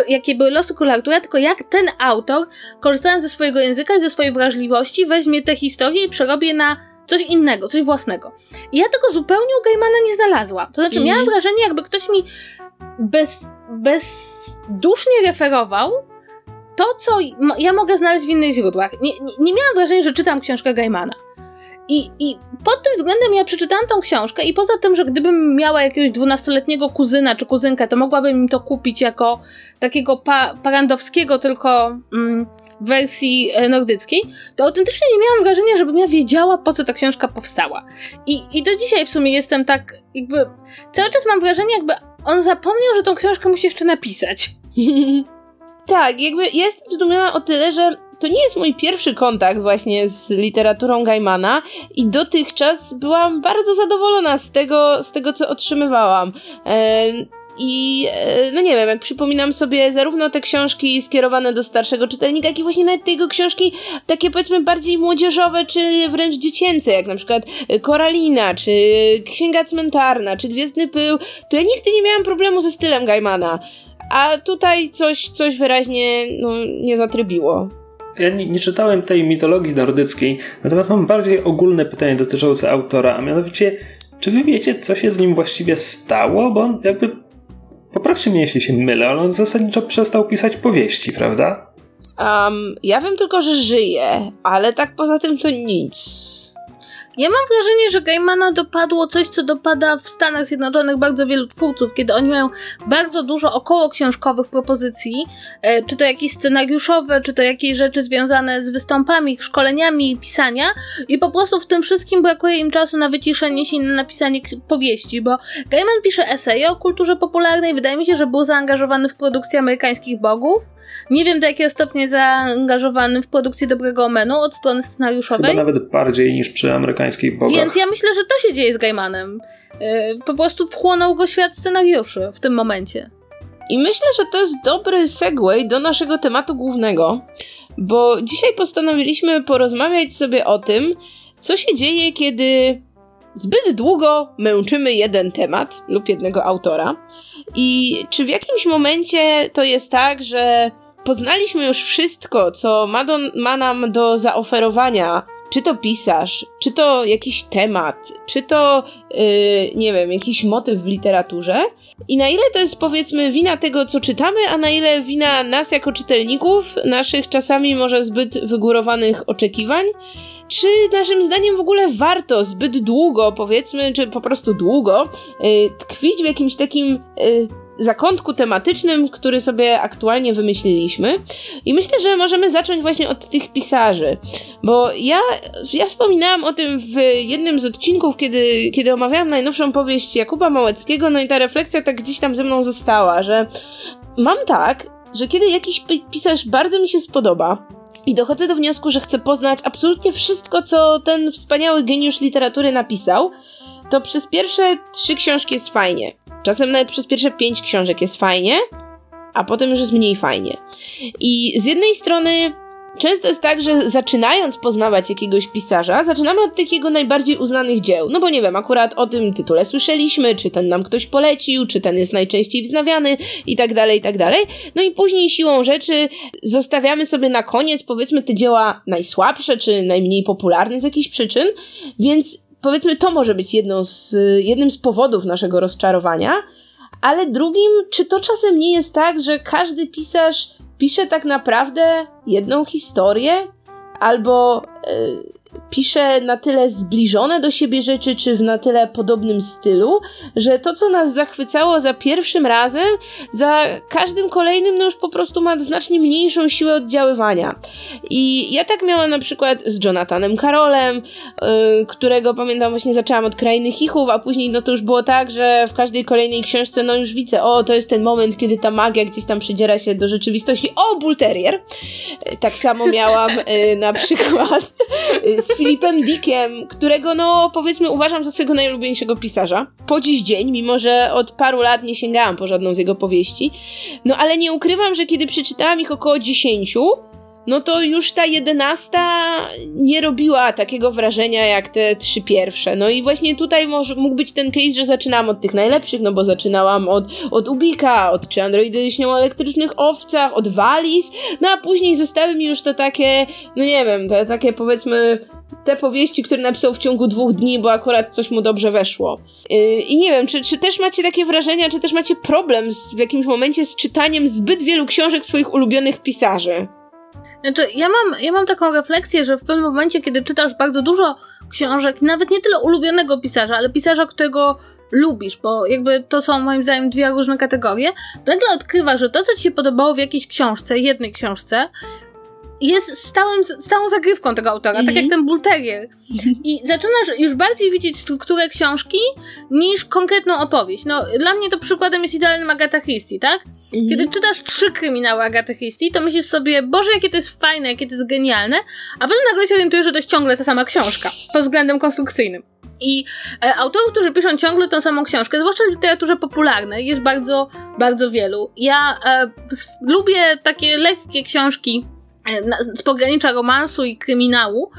jakie były losy króla Artura, tylko jak ten autor, korzystając ze swojego języka i ze swojej wrażliwości, weźmie te historie i przerobi je na coś innego, coś własnego. I ja tego zupełnie u Gaimana nie znalazłam. To znaczy miałam wrażenie, jakby ktoś mi bezdusznie referował to, co ja mogę znaleźć w innych źródłach. Nie miałam wrażenia, że czytam książkę Gaimana. I pod tym względem ja przeczytałam tą książkę i poza tym, że gdybym miała jakiegoś 12-letniego kuzyna czy kuzynkę, to mogłabym im to kupić jako takiego parandowskiego, tylko wersji nordyckiej, to autentycznie nie miałam wrażenia, żebym ja wiedziała, po co ta książka powstała. I do dzisiaj w sumie jestem tak jakby... Cały czas mam wrażenie, jakby on zapomniał, że tą książkę musi jeszcze napisać. Tak, jakby jestem zdumiona o tyle, że to nie jest mój pierwszy kontakt właśnie z literaturą Gaimana i dotychczas byłam bardzo zadowolona z tego co otrzymywałam. No nie wiem, jak przypominam sobie zarówno te książki skierowane do starszego czytelnika, jak i właśnie nawet te jego książki takie powiedzmy bardziej młodzieżowe, czy wręcz dziecięce, jak na przykład Koralina, czy Księga Cmentarna, czy Gwiezdny Pył, to ja nigdy nie miałam problemu ze stylem Gaimana. A tutaj coś wyraźnie nie zatrybiło. Ja nie czytałem tej mitologii nordyckiej, natomiast mam bardziej ogólne pytanie dotyczące autora, a mianowicie, czy wy wiecie, co się z nim właściwie stało? Bo on jakby, poprawcie mnie, jeśli się mylę, ale on zasadniczo przestał pisać powieści, prawda? Ja wiem tylko, że żyje, ale tak poza tym to nic. Ja mam wrażenie, że Gaimana dopadło coś, co dopada w Stanach Zjednoczonych bardzo wielu twórców, kiedy oni mają bardzo dużo okołoksiążkowych propozycji, czy to jakieś scenariuszowe, czy to jakieś rzeczy związane z występami, szkoleniami pisania i po prostu w tym wszystkim brakuje im czasu na wyciszenie się i na napisanie powieści, bo Gaiman pisze eseje o kulturze popularnej, wydaje mi się, że był zaangażowany w produkcję amerykańskich bogów, nie wiem do jakiego stopnia jest zaangażowany w produkcję Dobrego Omenu od strony scenariuszowej. Chyba nawet bardziej niż przy amerykańskich. Więc ja myślę, że to się dzieje z Gaimanem. Po prostu wchłonął go świat scenariuszy w tym momencie. I myślę, że to jest dobry segue do naszego tematu głównego, bo dzisiaj postanowiliśmy porozmawiać sobie o tym, co się dzieje, kiedy zbyt długo męczymy jeden temat lub jednego autora i czy w jakimś momencie to jest tak, że poznaliśmy już wszystko, co ma nam do zaoferowania. Czy to pisarz, czy to jakiś temat, czy to, nie wiem, jakiś motyw w literaturze i na ile to jest, powiedzmy, wina tego, co czytamy, a na ile wina nas jako czytelników, naszych czasami może zbyt wygórowanych oczekiwań, czy naszym zdaniem w ogóle warto zbyt długo, powiedzmy, czy po prostu długo tkwić w jakimś takim... zakątku tematycznym, który sobie aktualnie wymyśliliśmy i myślę, że możemy zacząć właśnie od tych pisarzy, bo ja wspominałam o tym w jednym z odcinków, kiedy omawiałam najnowszą powieść Jakuba Małeckiego, no i ta refleksja tak gdzieś tam ze mną została, że mam tak, że kiedy jakiś pisarz bardzo mi się spodoba i dochodzę do wniosku, że chcę poznać absolutnie wszystko, co ten wspaniały geniusz literatury napisał, to przez pierwsze 3 książki jest fajnie. Czasem nawet przez pierwsze 5 książek jest fajnie, a potem już jest mniej fajnie. I z jednej strony często jest tak, że zaczynając poznawać jakiegoś pisarza, zaczynamy od tych jego najbardziej uznanych dzieł. No bo nie wiem, akurat o tym tytule słyszeliśmy, czy ten nam ktoś polecił, czy ten jest najczęściej wznawiany i tak dalej, i tak dalej. No i później siłą rzeczy zostawiamy sobie na koniec, powiedzmy, te dzieła najsłabsze, czy najmniej popularne z jakichś przyczyn, więc powiedzmy, to może być jednym z powodów naszego rozczarowania, ale drugim, czy to czasem nie jest tak, że każdy pisarz pisze tak naprawdę jedną historię, albo pisze na tyle zbliżone do siebie rzeczy, czy w na tyle podobnym stylu, że to, co nas zachwycało za pierwszym razem, za każdym kolejnym już po prostu ma znacznie mniejszą siłę oddziaływania. I ja tak miałam na przykład z Jonathanem Karolem, którego pamiętam właśnie zaczęłam od Krainy Chichów, a później to już było tak, że w każdej kolejnej książce już widzę, to jest ten moment, kiedy ta magia gdzieś tam przydziera się do rzeczywistości. Bull Terrier! Tak samo miałam na przykład z Philipem Dickiem, którego powiedzmy uważam za swojego najulubieńszego pisarza. Po dziś dzień, mimo że od paru lat nie sięgałam po żadną z jego powieści. Ale nie ukrywam, że kiedy przeczytałam ich około 10, to już ta 11 nie robiła takiego wrażenia jak te 3 pierwsze. I właśnie tutaj mógł być ten case, że zaczynałam od tych najlepszych, bo zaczynałam od Ubika, od Czy Androidy śnią o elektrycznych owcach, od Walis, a później zostały mi już to takie, takie powiedzmy te powieści, które napisał w ciągu 2 dni, bo akurat coś mu dobrze weszło. I nie wiem, czy też macie takie wrażenia, czy też macie problem w jakimś momencie z czytaniem zbyt wielu książek swoich ulubionych pisarzy? Znaczy, ja mam taką refleksję, że w pewnym momencie, kiedy czytasz bardzo dużo książek, nawet nie tyle ulubionego pisarza, ale pisarza, którego lubisz, bo jakby to są moim zdaniem 2 różne kategorie, nagle odkrywasz, że to, co ci się podobało w jakiejś książce, jednej książce, jest stałą zagrywką tego autora, tak jak ten Bulterier. I zaczynasz już bardziej widzieć strukturę książki niż konkretną opowieść. No, dla mnie to przykładem jest idealnym Agatha Christie, tak? Kiedy czytasz 3 kryminały Agaty Christie, to myślisz sobie, Boże, jakie to jest fajne, jakie to jest genialne, a potem nagle się orientujesz, że to jest ciągle ta sama książka, pod względem konstrukcyjnym. I autorów, którzy piszą ciągle tą samą książkę, zwłaszcza w literaturze popularnej, jest bardzo, bardzo wielu. Ja lubię takie lekkie książki z pogranicza romansu i kryminału.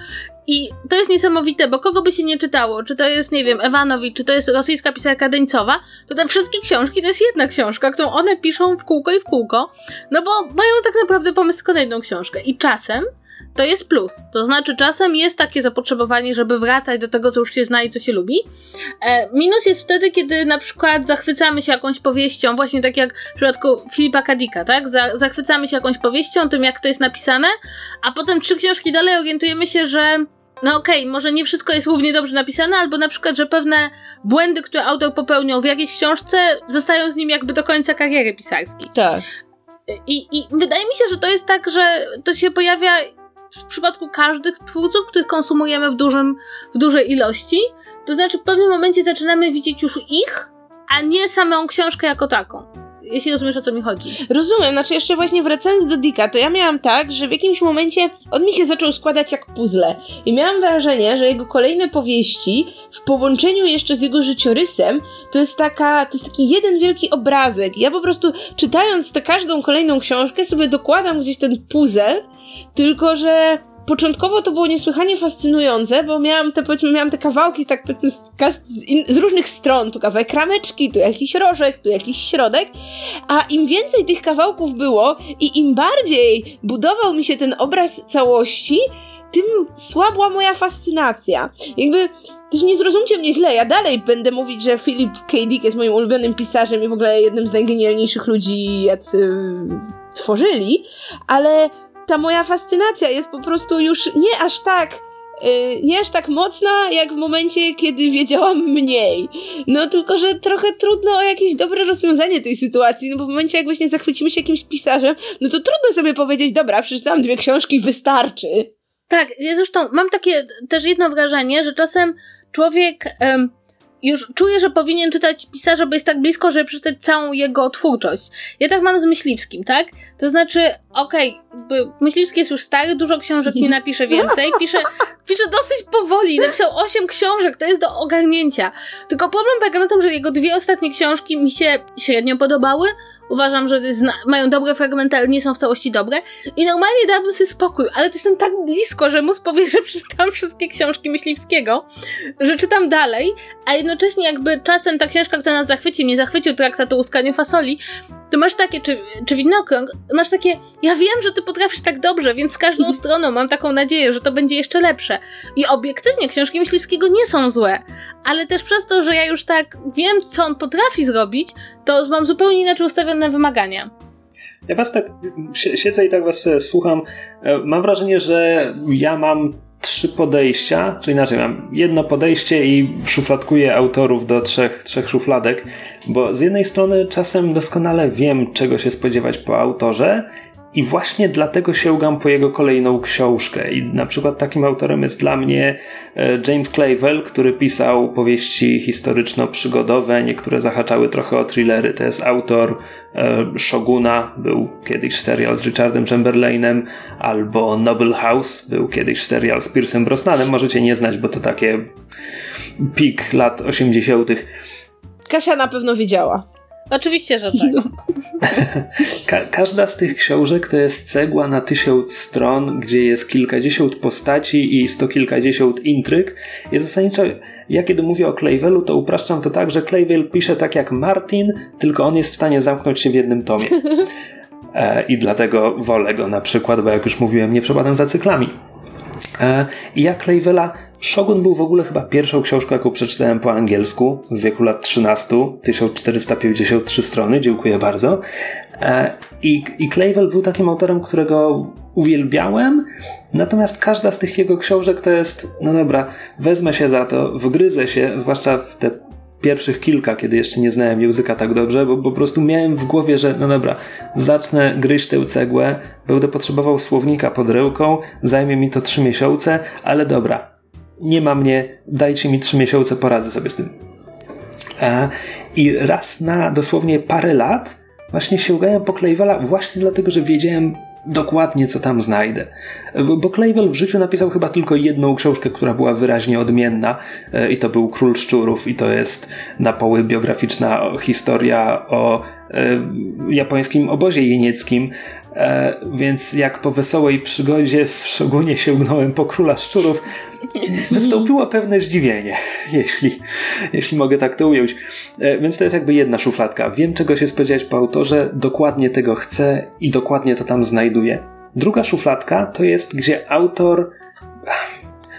I to jest niesamowite, bo kogo by się nie czytało, czy to jest, nie wiem, Ewanowicz, czy to jest rosyjska pisarka Deńcowa, to te wszystkie książki to jest jedna książka, którą one piszą w kółko, no bo mają tak naprawdę pomysł tylko na jedną książkę. I czasem to jest plus, to znaczy czasem jest takie zapotrzebowanie, żeby wracać do tego, co już się zna i co się lubi. Minus jest wtedy, kiedy na przykład zachwycamy się jakąś powieścią, właśnie tak jak w przypadku Philipa K. Dicka, tak? Zachwycamy się jakąś powieścią, tym jak to jest napisane, a potem 3 książki dalej orientujemy się, że no okej, może nie wszystko jest równie dobrze napisane, albo na przykład, że pewne błędy, które autor popełnił w jakiejś książce, zostają z nim jakby do końca kariery pisarskiej. Tak. I wydaje mi się, że to jest tak, że to się pojawia w przypadku każdych twórców, których konsumujemy w dużej ilości. To znaczy w pewnym momencie zaczynamy widzieć już ich, a nie samą książkę jako taką. Jeśli rozumiesz, o co mi chodzi. Rozumiem, znaczy jeszcze właśnie wracając do Dicka, to ja miałam tak, że w jakimś momencie on mi się zaczął składać jak puzzle. I miałam wrażenie, że jego kolejne powieści w połączeniu jeszcze z jego życiorysem to jest taki jeden wielki obrazek. Ja po prostu czytając tę każdą kolejną książkę sobie dokładam gdzieś ten puzzle, tylko że początkowo to było niesłychanie fascynujące, bo miałam te kawałki tak z różnych stron, tu kawałek rameczki, tu jakiś rożek, tu jakiś środek, a im więcej tych kawałków było i im bardziej budował mi się ten obraz całości, tym słabła moja fascynacja. Jakby, też nie zrozumcie mnie źle, ja dalej będę mówić, że Philip K. Dick jest moim ulubionym pisarzem i w ogóle jednym z najgenialniejszych ludzi, jacy tworzyli, ale ta moja fascynacja jest po prostu już nie aż tak mocna, jak w momencie, kiedy wiedziałam mniej. No tylko, że trochę trudno o jakieś dobre rozwiązanie tej sytuacji, no bo w momencie, jak właśnie zachwycimy się jakimś pisarzem, no to trudno sobie powiedzieć, dobra, przeczytałam 2 książki, wystarczy. Tak, ja zresztą mam takie też jedno wrażenie, że czasem człowiek już czuję, że powinien czytać pisarza, bo jest tak blisko, żeby przeczytać całą jego twórczość. Ja tak mam z Myśliwskim, tak? To znaczy, okej, Myśliwski jest już stary, dużo książek nie napisze więcej, pisze dosyć powoli, napisał 8 książek, to jest do ogarnięcia. Tylko problem polega na tym, że jego 2 ostatnie książki mi się średnio podobały, uważam, że mają dobre fragmenty, ale nie są w całości dobre i normalnie dałabym sobie spokój, ale to jestem tak blisko, że mózg powie, że przeczytałam wszystkie książki Myśliwskiego, że czytam dalej, a jednocześnie jakby czasem ta książka, która nas zachwyci, mnie zachwycił traktat o łuskaniu fasoli, to masz takie, czy Widnokrąg, masz takie, ja wiem, że ty potrafisz tak dobrze, więc z każdą stroną mam taką nadzieję, że to będzie jeszcze lepsze. I obiektywnie książki Myśliwskiego nie są złe, ale też przez to, że ja już tak wiem, co on potrafi zrobić, to mam zupełnie inaczej ustawione wymagania. Ja was tak siedzę i tak was słucham. Mam wrażenie, że ja mam 3 podejścia, czy inaczej, mam jedno podejście i szufladkuję autorów do trzech szufladek, bo z jednej strony czasem doskonale wiem, czego się spodziewać po autorze i właśnie dlatego sięgam po jego kolejną książkę. I na przykład takim autorem jest dla mnie James Clavell, który pisał powieści historyczno-przygodowe, niektóre zahaczały trochę o thrillery. To jest autor Szoguna, był kiedyś serial z Richardem Chamberlainem, albo Noble House, był kiedyś serial z Piercem Brosnanem. Możecie nie znać, bo to takie pik lat 80. Kasia na pewno widziała. Oczywiście, że tak. Każda z tych książek to jest cegła na 1000 stron, gdzie jest kilkadziesiąt postaci i 100 kilkadziesiąt intryg. I zasadniczo ja kiedy mówię o Clavelu, to upraszczam to tak, że Clavel pisze tak jak Martin, tylko on jest w stanie zamknąć się w jednym tomie. I dlatego wolę go na przykład, bo jak już mówiłem, nie przepadam za cyklami. I ja Clavella, Szogun był w ogóle chyba pierwszą książką, jaką przeczytałem po angielsku w wieku lat 13, 1453 strony, dziękuję bardzo. I Clavell był takim autorem, którego uwielbiałem, natomiast każda z tych jego książek to jest, no dobra, wezmę się za to, wgryzę się, zwłaszcza w te pierwszych kilka, kiedy jeszcze nie znałem języka tak dobrze, bo po prostu miałem w głowie, że no dobra, zacznę gryźć tę cegłę, będę potrzebował słownika pod ręką, zajmie mi to 3 miesiące, ale dobra, nie ma mnie, dajcie mi 3 miesiące, poradzę sobie z tym. I raz na dosłownie parę lat właśnie sięgałem po Clavella właśnie dlatego, że wiedziałem dokładnie, co tam znajdę. Bo Clavell w życiu napisał chyba tylko jedną książkę, która była wyraźnie odmienna, i to był Król Szczurów, i to jest na poły biograficzna historia o japońskim obozie jenieckim, więc jak po wesołej przygodzie w Szogunie sięgnąłem po Króla Szczurów, wystąpiło pewne zdziwienie, jeśli mogę tak to ująć. Więc to jest jakby jedna szufladka. Wiem, czego się spodziewać po autorze, dokładnie tego chcę i dokładnie to tam znajduję. Druga szufladka to jest, gdzie autor...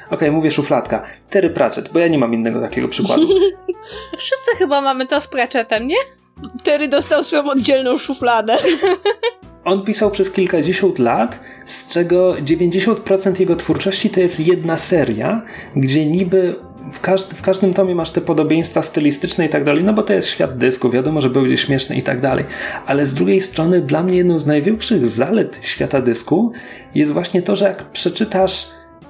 Okej, mówię szufladka. Terry Pratchett, bo ja nie mam innego takiego przykładu. Wszyscy chyba mamy to z Pratchettem, nie? Terry dostał swoją oddzielną szufladę. On pisał przez kilkadziesiąt lat, z czego 90% jego twórczości to jest jedna seria, gdzie niby w każdym tomie masz te podobieństwa stylistyczne i tak dalej, no bo to jest świat dysku, wiadomo, że będzie śmieszny i tak dalej. Ale z drugiej strony dla mnie jedną z największych zalet świata dysku jest właśnie to, że jak przeczytasz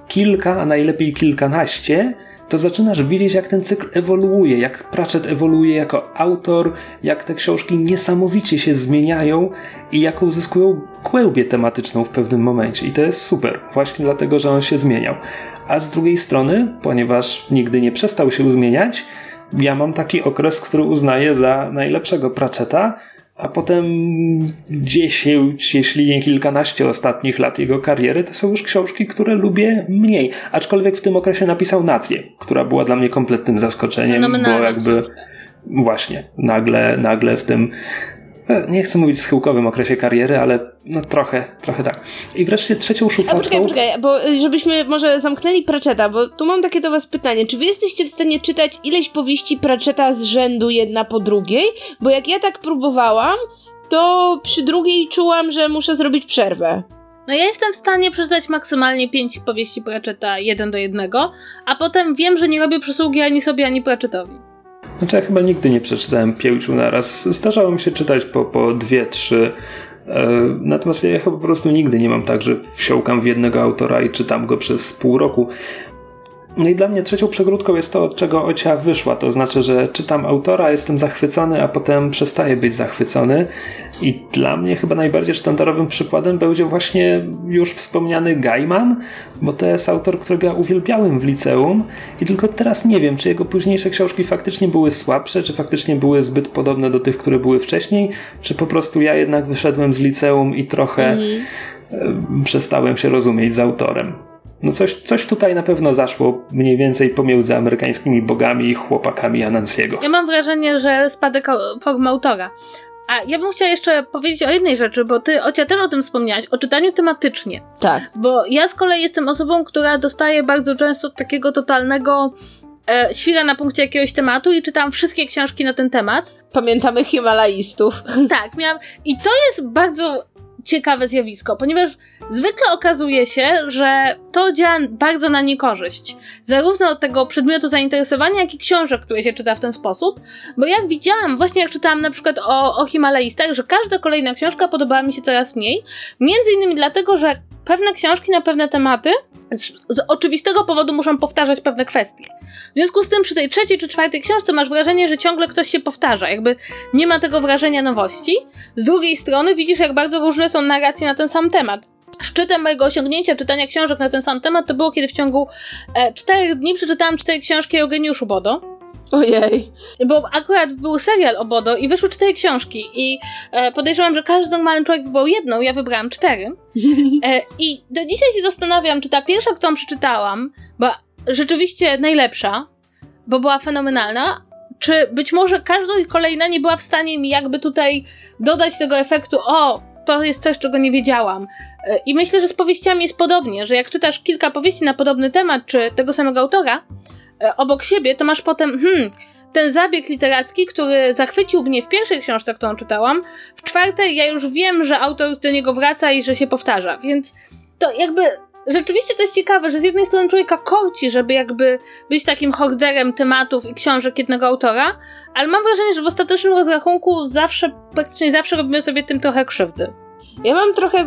kilka, a najlepiej kilkanaście, to zaczynasz widzieć, jak ten cykl ewoluuje, jak Pratchett ewoluuje jako autor, jak te książki niesamowicie się zmieniają i jak uzyskują głębię tematyczną w pewnym momencie. I to jest super, właśnie dlatego, że on się zmieniał. A z drugiej strony, ponieważ nigdy nie przestał się zmieniać, ja mam taki okres, który uznaję za najlepszego Pratchetta, a potem 10, jeśli nie kilkanaście ostatnich lat jego kariery, to są już książki, które lubię mniej. Aczkolwiek w tym okresie napisał Nację, która była dla mnie kompletnym zaskoczeniem, bo jakby właśnie nagle w tym, nie chcę mówić schyłkowym okresie kariery, ale no trochę tak. I wreszcie trzecią szufladką... A poczekaj, bo żebyśmy może zamknęli Pratchetta, bo tu mam takie do was pytanie. Czy wy jesteście w stanie czytać ileś powieści Pratchetta z rzędu jedna po drugiej? Bo jak ja tak próbowałam, to przy drugiej czułam, że muszę zrobić przerwę. No ja jestem w stanie przeczytać maksymalnie 5 powieści Pratchetta 1 do 1, a potem wiem, że nie robię przysługi ani sobie, ani Pratchettowi. Znaczy ja chyba nigdy nie przeczytałem 5 na raz. Zdarzało mi się czytać po 2, 3. Natomiast ja chyba po prostu nigdy nie mam tak, że wsiąkam w jednego autora i czytam go przez pół roku. No i dla mnie trzecią przegródką jest to, od czego Ocia wyszła. To znaczy, że czytam autora, jestem zachwycony, a potem przestaję być zachwycony. I dla mnie chyba najbardziej sztandarowym przykładem będzie właśnie już wspomniany Gaiman, bo to jest autor, którego ja uwielbiałem w liceum i tylko teraz nie wiem, czy jego późniejsze książki faktycznie były słabsze, czy faktycznie były zbyt podobne do tych, które były wcześniej, czy po prostu ja jednak wyszedłem z liceum i trochę przestałem się rozumieć z autorem. No coś tutaj na pewno zaszło mniej więcej pomiędzy amerykańskimi bogami i chłopakami Anansiego. Ja mam wrażenie, że spadek formy autora. A ja bym chciała jeszcze powiedzieć o jednej rzeczy, bo ty, Ocia, też o tym wspomniałaś, o czytaniu tematycznie. Tak. Bo ja z kolei jestem osobą, która dostaje bardzo często takiego totalnego świra na punkcie jakiegoś tematu i czytam wszystkie książki na ten temat. Pamiętamy Himalaistów. Tak, miałam... I to jest bardzo... ciekawe zjawisko, ponieważ zwykle okazuje się, że to działa bardzo na niekorzyść. Zarówno tego przedmiotu zainteresowania, jak i książek, które się czyta w ten sposób. Bo ja widziałam, właśnie jak czytałam na przykład o Himalaistach, że każda kolejna książka podobała mi się coraz mniej. Między innymi dlatego, że pewne książki na pewne tematy z oczywistego powodu muszą powtarzać pewne kwestie. W związku z tym przy tej 3. czy 4. książce masz wrażenie, że ciągle ktoś się powtarza. Jakby nie ma tego wrażenia nowości. Z drugiej strony widzisz, jak bardzo różne są narracje na ten sam temat. Szczytem mojego osiągnięcia czytania książek na ten sam temat to było, kiedy w ciągu 4 dni przeczytałam 4 książki o Eugeniuszu Bodo. Ojej. Bo akurat był serial o Bodo i wyszły 4 książki i podejrzewam, że każdy normalny człowiek wybrał jedną, ja wybrałam 4. I do dzisiaj się zastanawiam, czy ta pierwsza, którą przeczytałam, była rzeczywiście najlepsza, bo była fenomenalna, czy być może każda kolejna nie była w stanie mi jakby tutaj dodać tego efektu, o, to jest coś, czego nie wiedziałam. I myślę, że z powieściami jest podobnie, że jak czytasz kilka powieści na podobny temat, czy tego samego autora, obok siebie, to masz potem ten zabieg literacki, który zachwycił mnie w pierwszej książce, którą czytałam, w czwartej ja już wiem, że autor do niego wraca i że się powtarza, więc to jakby rzeczywiście to jest ciekawe, że z jednej strony człowieka korci, żeby jakby być takim hoarderem tematów i książek jednego autora, ale mam wrażenie, że w ostatecznym rozrachunku zawsze, praktycznie zawsze robimy sobie tym trochę krzywdy. Ja mam trochę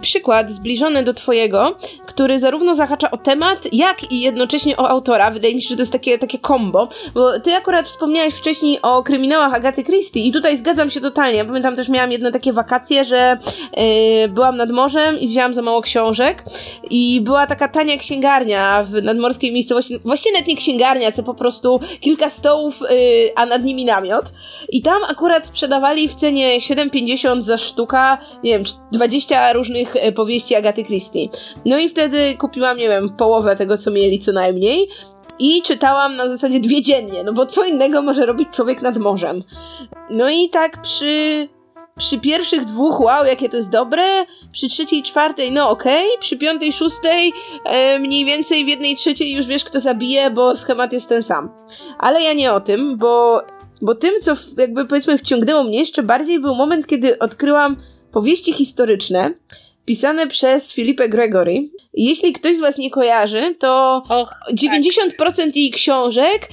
przykład zbliżony do twojego, który zarówno zahacza o temat, jak i jednocześnie o autora. Wydaje mi się, że to jest takie kombo, bo ty akurat wspomniałeś wcześniej o kryminałach Agaty Christie i tutaj zgadzam się totalnie. Ja pamiętam też, miałam jedno takie wakacje, że byłam nad morzem i wzięłam za mało książek i była taka tania księgarnia w nadmorskiej miejscowości, właściwie nawet nie księgarnia, co po prostu kilka stołów, a nad nimi namiot i tam akurat sprzedawali w cenie 7,50 za sztuka, nie wiem, 20 różnych powieści Agaty Christie. No i wtedy kupiłam, nie wiem, połowę tego, co mieli co najmniej i czytałam na zasadzie 2 dziennie, no bo co innego może robić człowiek nad morzem. No i tak przy pierwszych 2, wow, jakie to jest dobre, przy 3., 4, no okej, przy 5., 6, mniej więcej w 1/3 już wiesz, kto zabije, bo schemat jest ten sam. Ale ja nie o tym, bo tym, co jakby powiedzmy wciągnęło mnie jeszcze bardziej, był moment, kiedy odkryłam powieści historyczne pisane przez Philippę Gregory. Jeśli ktoś z was nie kojarzy, to 90% jej książek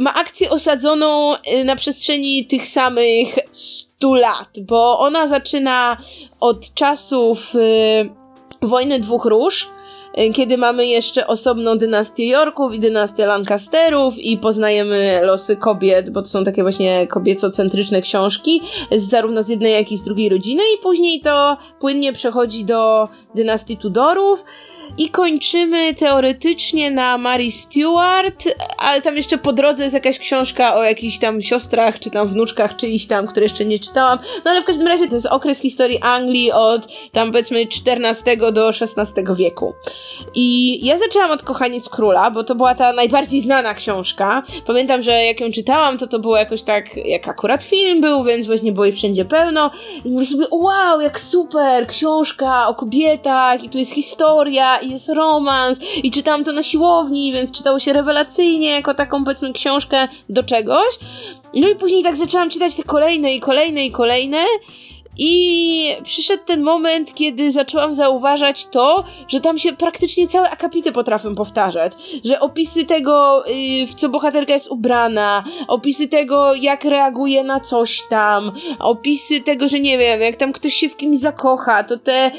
ma akcję osadzoną na przestrzeni tych samych 100 lat, bo ona zaczyna od czasów Wojny Dwóch Róż, kiedy mamy jeszcze osobną dynastię Yorków i dynastię Lancasterów i poznajemy losy kobiet, bo to są takie właśnie kobiecocentryczne książki, zarówno z jednej, jak i z drugiej rodziny i później to płynnie przechodzi do dynastii Tudorów i kończymy teoretycznie na Marii Stuart, ale tam jeszcze po drodze jest jakaś książka o jakichś tam siostrach, czy tam wnuczkach czyichś tam, które jeszcze nie czytałam, no ale w każdym razie to jest okres historii Anglii od tam powiedzmy XIV do XVI wieku. I ja zaczęłam od Kochaniec Króla, bo to była ta najbardziej znana książka. Pamiętam, że jak ją czytałam, to było jakoś tak, jak akurat film był, więc właśnie było jej wszędzie pełno i mówię sobie, wow, jak super książka o kobietach i tu jest historia i jest romans i czytałam to na siłowni, więc czytało się rewelacyjnie jako taką powiedzmy książkę do czegoś. No i później tak zaczęłam czytać te kolejne i przyszedł ten moment, kiedy zaczęłam zauważać to, że tam się praktycznie całe akapity potrafią powtarzać, że opisy tego, w co bohaterka jest ubrana, opisy tego, jak reaguje na coś tam, opisy tego, że nie wiem, jak tam ktoś się w kimś zakocha, to te,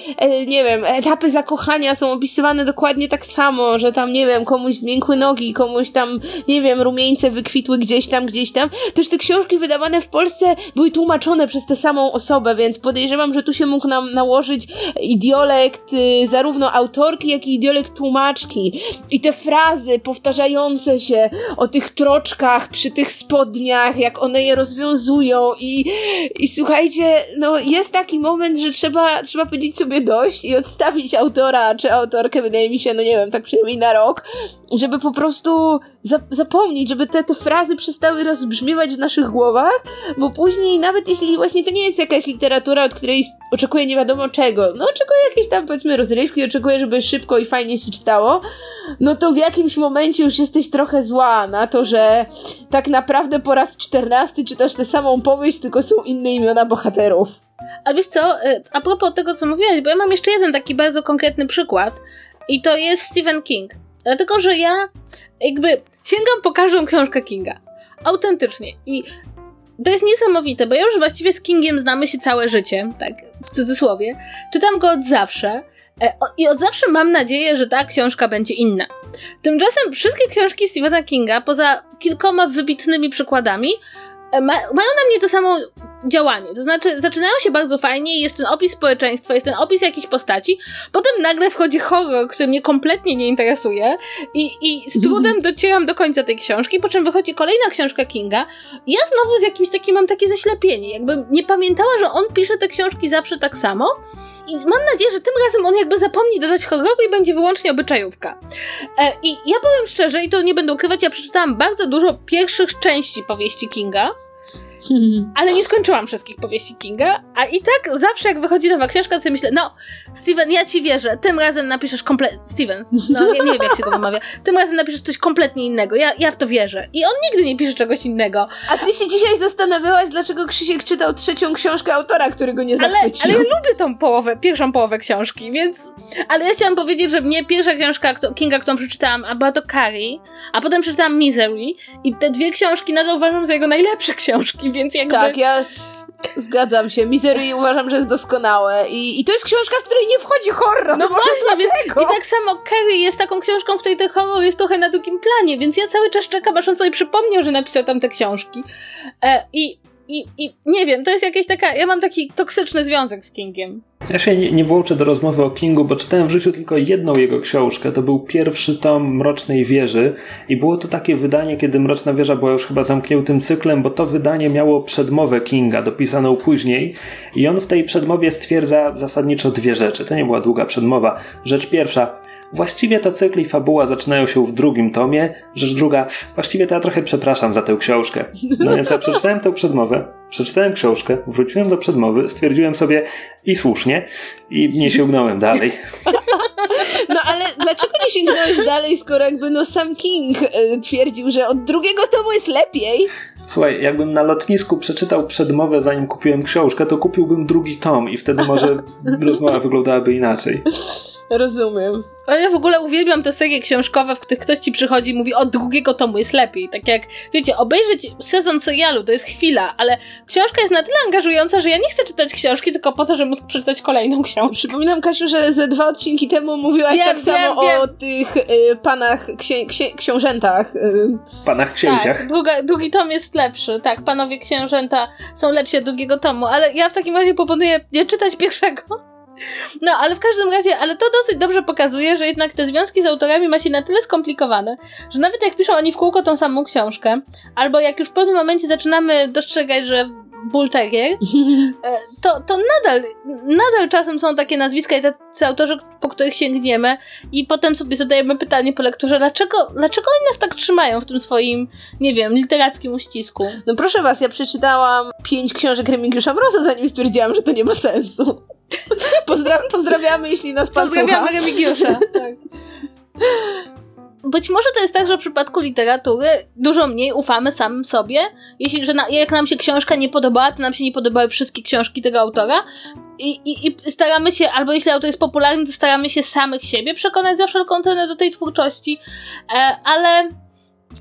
nie wiem, etapy zakochania są opisywane dokładnie tak samo, że tam, nie wiem, komuś zmiękły nogi, komuś tam, nie wiem, rumieńce wykwitły gdzieś tam. Też te książki wydawane w Polsce były tłumaczone przez tę samą osobę, więc podejrzewam, że tu się mógł nam nałożyć idiolekt zarówno autorki, jak i idiolekt tłumaczki. I te frazy powtarzające się o tych troczkach przy tych spodniach, jak one je rozwiązują i słuchajcie, no jest taki moment, że trzeba powiedzieć sobie dość i odstawić autora czy autorkę, wydaje mi się, no nie wiem, tak przynajmniej na rok, żeby po prostu zapomnieć, żeby te frazy przestały rozbrzmiewać w naszych głowach, bo później nawet jeśli właśnie to nie jest jakaś literatura, od której oczekuję nie wiadomo czego, no oczekuję jakieś tam powiedzmy rozrywki, oczekuję, żeby szybko i fajnie się czytało, no to w jakimś momencie już jesteś trochę zła na to, że tak naprawdę po raz 14 czytasz tę samą powieść, tylko są inne imiona bohaterów. A wiesz co, a propos tego, co mówiłaś, bo ja mam jeszcze jeden taki bardzo konkretny przykład i to jest Stephen King. Dlatego, że ja jakby sięgam po każdą książkę Kinga. Autentycznie. I to jest niesamowite, bo ja już właściwie z Kingiem znamy się całe życie, tak w cudzysłowie. Czytam go od zawsze i od zawsze mam nadzieję, że ta książka będzie inna. Tymczasem wszystkie książki Stephena Kinga, poza kilkoma wybitnymi przykładami, mają na mnie to samo działanie. To znaczy, zaczynają się bardzo fajnie, jest ten opis społeczeństwa, jest ten opis jakiejś postaci, potem nagle wchodzi horror, który mnie kompletnie nie interesuje i z trudem docieram do końca tej książki, po czym wychodzi kolejna książka Kinga i ja znowu z jakimś takim mam takie zaślepienie, jakbym nie pamiętała, że on pisze te książki zawsze tak samo i mam nadzieję, że tym razem on jakby zapomni dodać horroru i będzie wyłącznie obyczajówka. I ja powiem szczerze, i to nie będę ukrywać, ja przeczytałam bardzo dużo pierwszych części powieści Kinga, Ale nie skończyłam wszystkich powieści Kinga, a i tak zawsze jak wychodzi nowa książka, sobie myślę, no Steven, ja ci wierzę, tym razem napiszesz kompletnie... Steven, no nie wiem jak się go wymawia. Tym razem napiszesz coś kompletnie innego, ja w to wierzę. I on nigdy nie pisze czegoś innego. A ty się dzisiaj zastanawiałaś, dlaczego Krzysiek czytał trzecią książkę autora, który go nie zachwycił. Ale ja lubię tą połowę, pierwszą połowę książki, więc... Ale ja chciałam powiedzieć, że mnie pierwsza książka Kinga, którą przeczytałam, a była to Carrie, a potem przeczytałam Misery i te dwie książki nadal uważam za jego najlepsze książki, więc jakby... Tak, ja zgadzam się. Misery uważam, że jest doskonałe. I to jest książka, w której nie wchodzi horror. No właśnie, więc i tak samo Carrie jest taką książką, w której ten horror jest trochę na drugim planie, więc ja cały czas czekam, aż on sobie przypomniał, że napisał tam te książki. I nie wiem, to jest jakaś taka... Ja mam taki toksyczny związek z Kingiem. Ja się nie włączę do rozmowy o Kingu, bo czytałem w życiu tylko jedną jego książkę. To był pierwszy tom Mrocznej Wieży i było to takie wydanie, kiedy Mroczna Wieża była już chyba zamkniętym cyklem, bo to wydanie miało przedmowę Kinga, dopisaną później i on w tej przedmowie stwierdza zasadniczo dwie rzeczy. To nie była długa przedmowa. Rzecz pierwsza, właściwie to cykl i fabuła zaczynają się w drugim tomie. Rzecz druga, właściwie to ja trochę przepraszam za tę książkę. No więc ja przeczytałem tę przedmowę, przeczytałem książkę, wróciłem do przedmowy, stwierdziłem sobie i słusznie, i nie sięgnąłem dalej. No ale dlaczego nie sięgnąłeś dalej, skoro jakby no sam King twierdził, że od drugiego tomu jest lepiej? Słuchaj, jakbym na lotnisku przeczytał przedmowę, zanim kupiłem książkę, to kupiłbym drugi tom i wtedy może rozmowa wyglądałaby inaczej. Rozumiem. Ale ja w ogóle uwielbiam te serie książkowe, w których ktoś ci przychodzi i mówi, od drugiego tomu jest lepiej. Tak jak, wiecie, obejrzeć sezon serialu to jest chwila, ale książka jest na tyle angażująca, że ja nie chcę czytać książki tylko po to, żeby móc przeczytać kolejną książkę. Przypominam, Kasiu, że ze 2 odcinki temu mówiłaś o tych panach książętach. Panach księciach. Tak, drugi tom jest lepszy. Tak, panowie księżęta są lepsi od drugiego tomu, ale ja w takim razie proponuję nie czytać pierwszego. No, ale w każdym razie, ale to dosyć dobrze pokazuje, że jednak te związki z autorami ma się na tyle skomplikowane, że nawet jak piszą oni w kółko tą samą książkę, albo jak już w pewnym momencie zaczynamy dostrzegać, że bull terrier, to nadal czasem są takie nazwiska i tacy autorzy, po których sięgniemy i potem sobie zadajemy pytanie po lekturze, dlaczego oni nas tak trzymają w tym swoim, nie wiem, literackim uścisku. No proszę was, ja przeczytałam 5 książek Remigiusza Mroza, zanim stwierdziłam, że to nie ma sensu. Pozdrawiamy, jeśli nas pan słucha. Pozdrawiamy Remigiusza, tak. Być może to jest tak, że w przypadku literatury dużo mniej ufamy samym sobie. Jak nam się książka nie podobała, to nam się nie podobały wszystkie książki tego autora. I staramy się, albo jeśli autor jest popularny, to staramy się samych siebie przekonać za wszelką cenę do tej twórczości. Ale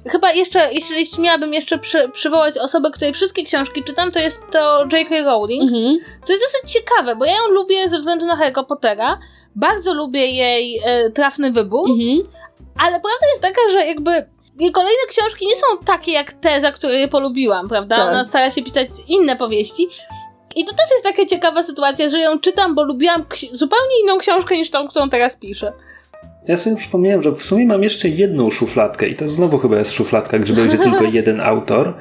chyba jeszcze, jeśli miałabym jeszcze przywołać osobę, której wszystkie książki czytam, to jest to J.K. Rowling. Mhm. Co jest dosyć ciekawe, bo ja ją lubię ze względu na Harry'ego Pottera. Bardzo lubię jej Trafny Wybór. Mhm. Ale prawda jest taka, że jakby kolejne książki nie są takie jak te, za które je polubiłam, prawda? Tak. Ona stara się pisać inne powieści. I to też jest taka ciekawa sytuacja, że ją czytam, bo lubiłam zupełnie inną książkę niż tą, którą teraz piszę. Ja sobie przypomniałem, że w sumie mam jeszcze jedną szufladkę i to znowu chyba jest szufladka, gdzie będzie tylko jeden autor.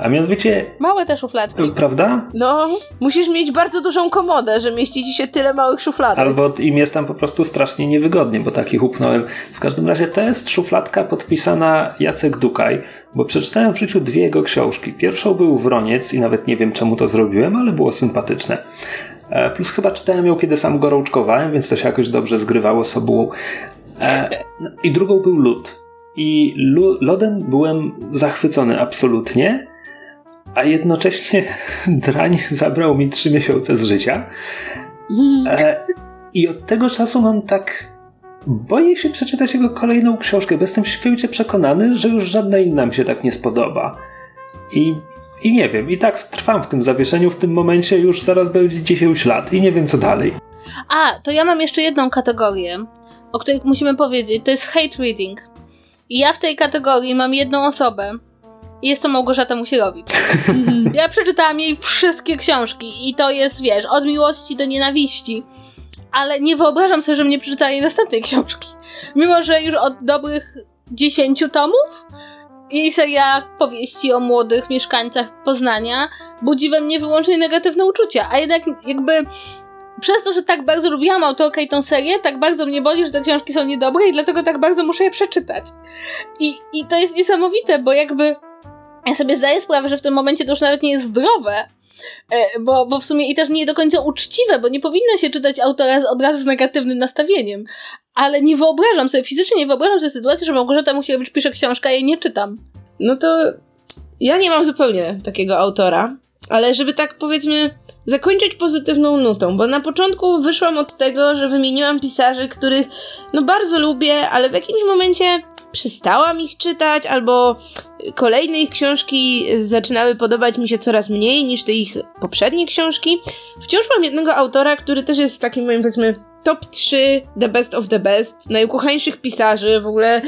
A mianowicie... Małe te szufladki. Prawda? No, musisz mieć bardzo dużą komodę, że mieści ci się tyle małych szufladek. Albo im jest tam po prostu strasznie niewygodnie, bo takich upchnąłem. W każdym razie to jest szufladka podpisana Jacek Dukaj, bo przeczytałem w życiu 2 jego książki. Pierwszą był Wroniec i nawet nie wiem czemu to zrobiłem, ale było sympatyczne. Plus chyba czytałem ją, kiedy sam gorączkowałem, więc to się jakoś dobrze zgrywało z fabułą. I drugą był Lód. I lodem byłem zachwycony absolutnie, a jednocześnie drań zabrał mi 3 miesiące z życia. I od tego czasu mam tak... Boję się przeczytać jego kolejną książkę, bo jestem święcie przekonany, że już żadna inna mi się tak nie spodoba. I nie wiem, i tak trwam w tym zawieszeniu, w tym momencie już zaraz będzie 10 lat i nie wiem co dalej. A, to ja mam jeszcze jedną kategorię, o której musimy powiedzieć, to jest hate reading. I ja w tej kategorii mam jedną osobę i jest to Małgorzata Musierowicz. Ja przeczytałam jej wszystkie książki i to jest, wiesz, od miłości do nienawiści. Ale nie wyobrażam sobie, że mnie przeczytała jej następnej książki. Mimo, że już od dobrych 10 tomów jej seria powieści o młodych mieszkańcach Poznania budzi we mnie wyłącznie negatywne uczucia, a jednak jakby przez to, że tak bardzo lubiłam autorkę i tą serię, tak bardzo mnie boli, że te książki są niedobre i dlatego tak bardzo muszę je przeczytać. I to jest niesamowite, bo jakby Ja sobie zdaję sprawę, że w tym momencie to już nawet nie jest zdrowe, bo w sumie i też nie do końca uczciwe, bo nie powinno się czytać autora od razu z negatywnym nastawieniem. Ale nie wyobrażam sobie, fizycznie nie wyobrażam sobie sytuacji, że Małgorzata Musielewicz pisze książkę, a jej nie czytam. No to ja nie mam zupełnie takiego autora, ale żeby tak powiedzmy zakończyć pozytywną nutą, bo na początku wyszłam od tego, że wymieniłam pisarzy, których no bardzo lubię, ale w jakimś momencie przestałam ich czytać, albo kolejne ich książki zaczynały podobać mi się coraz mniej niż te ich poprzednie książki. Wciąż mam jednego autora, który też jest w takim moim, powiedzmy, top 3 the best of the best, najukochańszych pisarzy, w ogóle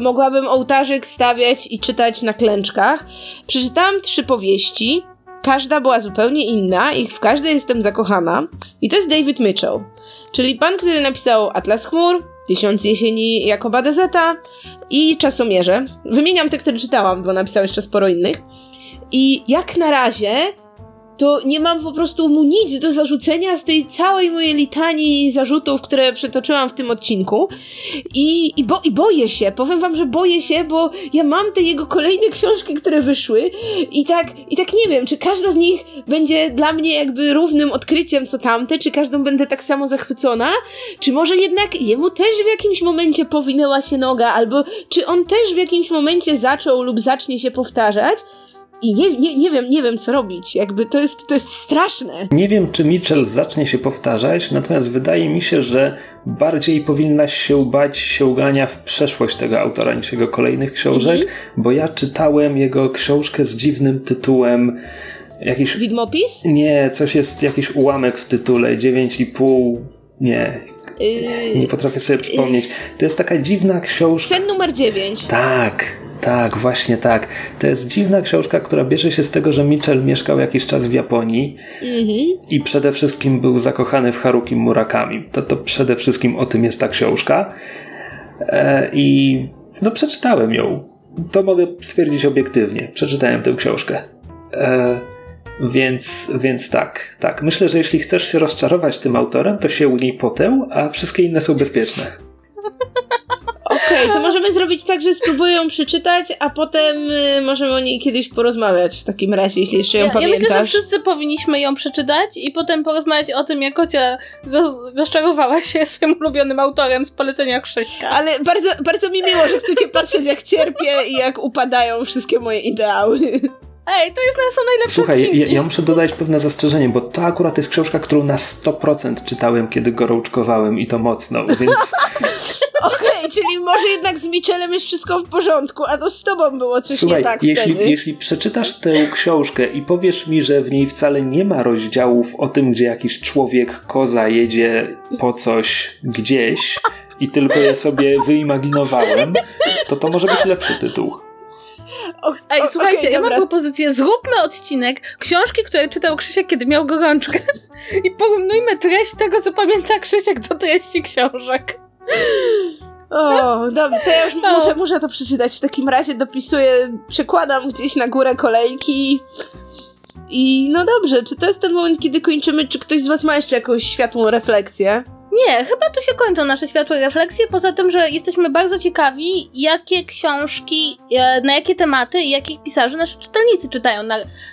mogłabym ołtarzyk stawiać i czytać na klęczkach. Przeczytałam 3 powieści, każda była zupełnie inna i w każdej jestem zakochana. I to jest David Mitchell, czyli pan, który napisał Atlas chmur, 1000 jesieni Jakoba Dezeta i Czasomierze. Wymieniam te, które czytałam, bo napisał jeszcze sporo innych. I jak na razie to nie mam po prostu mu nic do zarzucenia z tej całej mojej litanii zarzutów, które przytoczyłam w tym odcinku. I boję się, powiem wam, że boję się, bo ja mam te jego kolejne książki, które wyszły i tak nie wiem, czy każda z nich będzie dla mnie jakby równym odkryciem co tamte, czy każdą będę tak samo zachwycona, czy może jednak jemu też w jakimś momencie powinęła się noga, albo czy on też w jakimś momencie zaczął lub zacznie się powtarzać. I nie wiem co robić, jakby to jest straszne. Nie wiem, czy Mitchell zacznie się powtarzać, natomiast wydaje mi się, że bardziej powinnaś się bać sięgania w przeszłość tego autora niż jego kolejnych książek, bo ja czytałem jego książkę z dziwnym tytułem jakiś... Widmopis? Nie, coś jest, jakiś ułamek w tytule, 9,5, nie... Nie potrafię sobie przypomnieć. To jest taka dziwna książka... Sen numer 9. Tak, właśnie tak. To jest dziwna książka, która bierze się z tego, że Mitchell mieszkał jakiś czas w Japonii i przede wszystkim był zakochany w Haruki Murakami. To przede wszystkim o tym jest ta książka. I no przeczytałem ją. To mogę stwierdzić obiektywnie. Przeczytałem tę książkę. Więc tak. Myślę, że jeśli chcesz się rozczarować tym autorem, to się ugnij potem, a wszystkie inne są bezpieczne. Okej, to możemy zrobić tak, że spróbuję ją przeczytać, a potem możemy o niej kiedyś porozmawiać w takim razie, jeśli jeszcze ją pamiętasz. Ja myślę, że wszyscy powinniśmy ją przeczytać i potem porozmawiać o tym, jak Ocia rozczarowała się swoim ulubionym autorem z polecenia Krzyśka. Ale bardzo, bardzo mi miło, że chcecie patrzeć, jak cierpię i jak upadają wszystkie moje ideały. Ej, to są najlepsze. Słuchaj, ja muszę dodać pewne zastrzeżenie, bo to akurat jest książka, którą na 100% czytałem, kiedy gorączkowałem i to mocno, więc... Okej, czyli może jednak z Mitchellem jest wszystko w porządku, a to z tobą było coś nie tak wtedy. Jeśli przeczytasz tę książkę i powiesz mi, że w niej wcale nie ma rozdziałów o tym, gdzie jakiś człowiek, koza jedzie po coś gdzieś i tylko je sobie wyimaginowałem, to może być lepszy tytuł. Ej, słuchajcie, okay, ja mam propozycję. Zróbmy odcinek książki, które czytał Krzysiek, kiedy miał gorączkę i porównujmy treść tego, co pamięta Krzysiek, do treści książek. O, dobra, to ja już muszę to przeczytać. W takim razie dopisuję, przekładam gdzieś na górę kolejki i no dobrze, czy to jest ten moment, kiedy kończymy? Czy ktoś z was ma jeszcze jakąś światłą refleksję? Nie, chyba tu się kończą nasze światłe refleksje, poza tym, że jesteśmy bardzo ciekawi, jakie książki, na jakie tematy i jakich pisarzy nasze czytelnicy czytają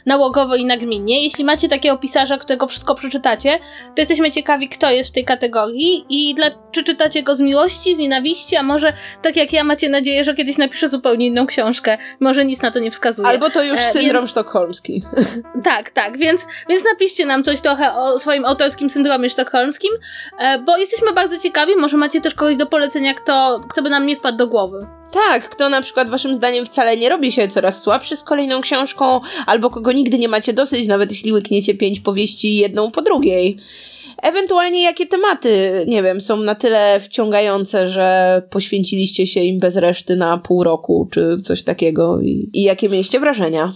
nałogowo i nagminnie. Jeśli macie takiego pisarza, którego wszystko przeczytacie, to jesteśmy ciekawi, kto jest w tej kategorii i czy czytacie go z miłości, z nienawiści, a może tak jak ja macie nadzieję, że kiedyś napiszę zupełnie inną książkę. Może nic na to nie wskazuje. Albo to już syndrom sztokholmski. Tak, więc napiszcie nam coś trochę o swoim autorskim syndromie sztokholmskim, bo jesteśmy bardzo ciekawi, może macie też kogoś do polecenia, kto by nam nie wpadł do głowy. Tak, kto na przykład waszym zdaniem wcale nie robi się coraz słabszy z kolejną książką, albo kogo nigdy nie macie dosyć, nawet jeśli łykniecie 5 powieści jedną po drugiej. Ewentualnie jakie tematy, nie wiem, są na tyle wciągające, że poświęciliście się im bez reszty na pół roku, czy coś takiego i jakie mieliście wrażenia.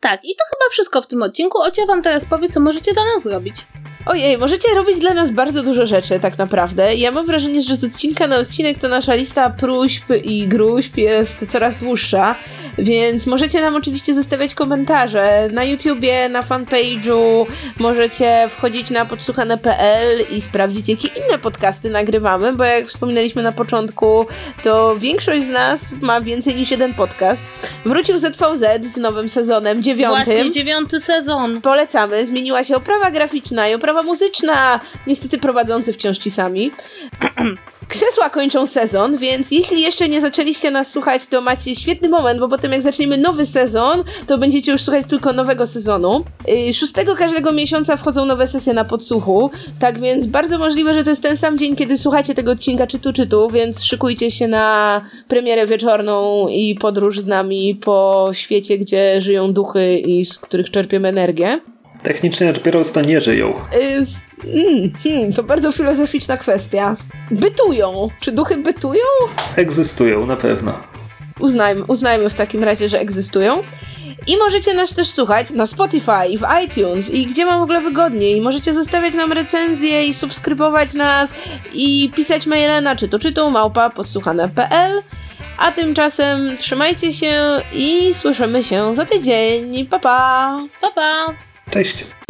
Tak, i to chyba wszystko w tym odcinku. Ocia wam teraz powie, co możecie dla nas zrobić. Ojej, możecie robić dla nas bardzo dużo rzeczy tak naprawdę. Ja mam wrażenie, że z odcinka na odcinek to nasza lista próśb i gruźb jest coraz dłuższa. Więc możecie nam oczywiście zostawiać komentarze na YouTubie, na fanpage'u, możecie wchodzić na podsłuchane.pl i sprawdzić, jakie inne podcasty nagrywamy, bo jak wspominaliśmy na początku, to większość z nas ma więcej niż jeden podcast. Wrócił ZVZ z nowym sezonem, 9. Właśnie, 9. sezon. Polecamy. Zmieniła się oprawa graficzna i oprawa muzyczna. Niestety prowadzący wciąż ci sami. Krzesła kończą sezon, więc jeśli jeszcze nie zaczęliście nas słuchać, to macie świetny moment, bo potem jak zaczniemy nowy sezon, to będziecie już słuchać tylko nowego sezonu. 6 każdego miesiąca wchodzą nowe sesje na podsłuchu, tak więc bardzo możliwe, że to jest ten sam dzień, kiedy słuchacie tego odcinka czytu, więc szykujcie się na premierę wieczorną i podróż z nami po świecie, gdzie żyją duchy i z których czerpiemy energię. Technicznie rzecz biorąc, to nie żyją. To bardzo filozoficzna kwestia. Bytują. Czy duchy bytują? Egzystują, na pewno. Uznajmy w takim razie, że egzystują. I możecie nas też słuchać na Spotify, w iTunes i gdzie wam w ogóle wygodniej. Możecie zostawiać nam recenzje i subskrybować nas i pisać maile na czytuczytu@podsłuchane.pl. A tymczasem trzymajcie się i słyszymy się za tydzień. Pa, pa! Pa, pa! Cześć!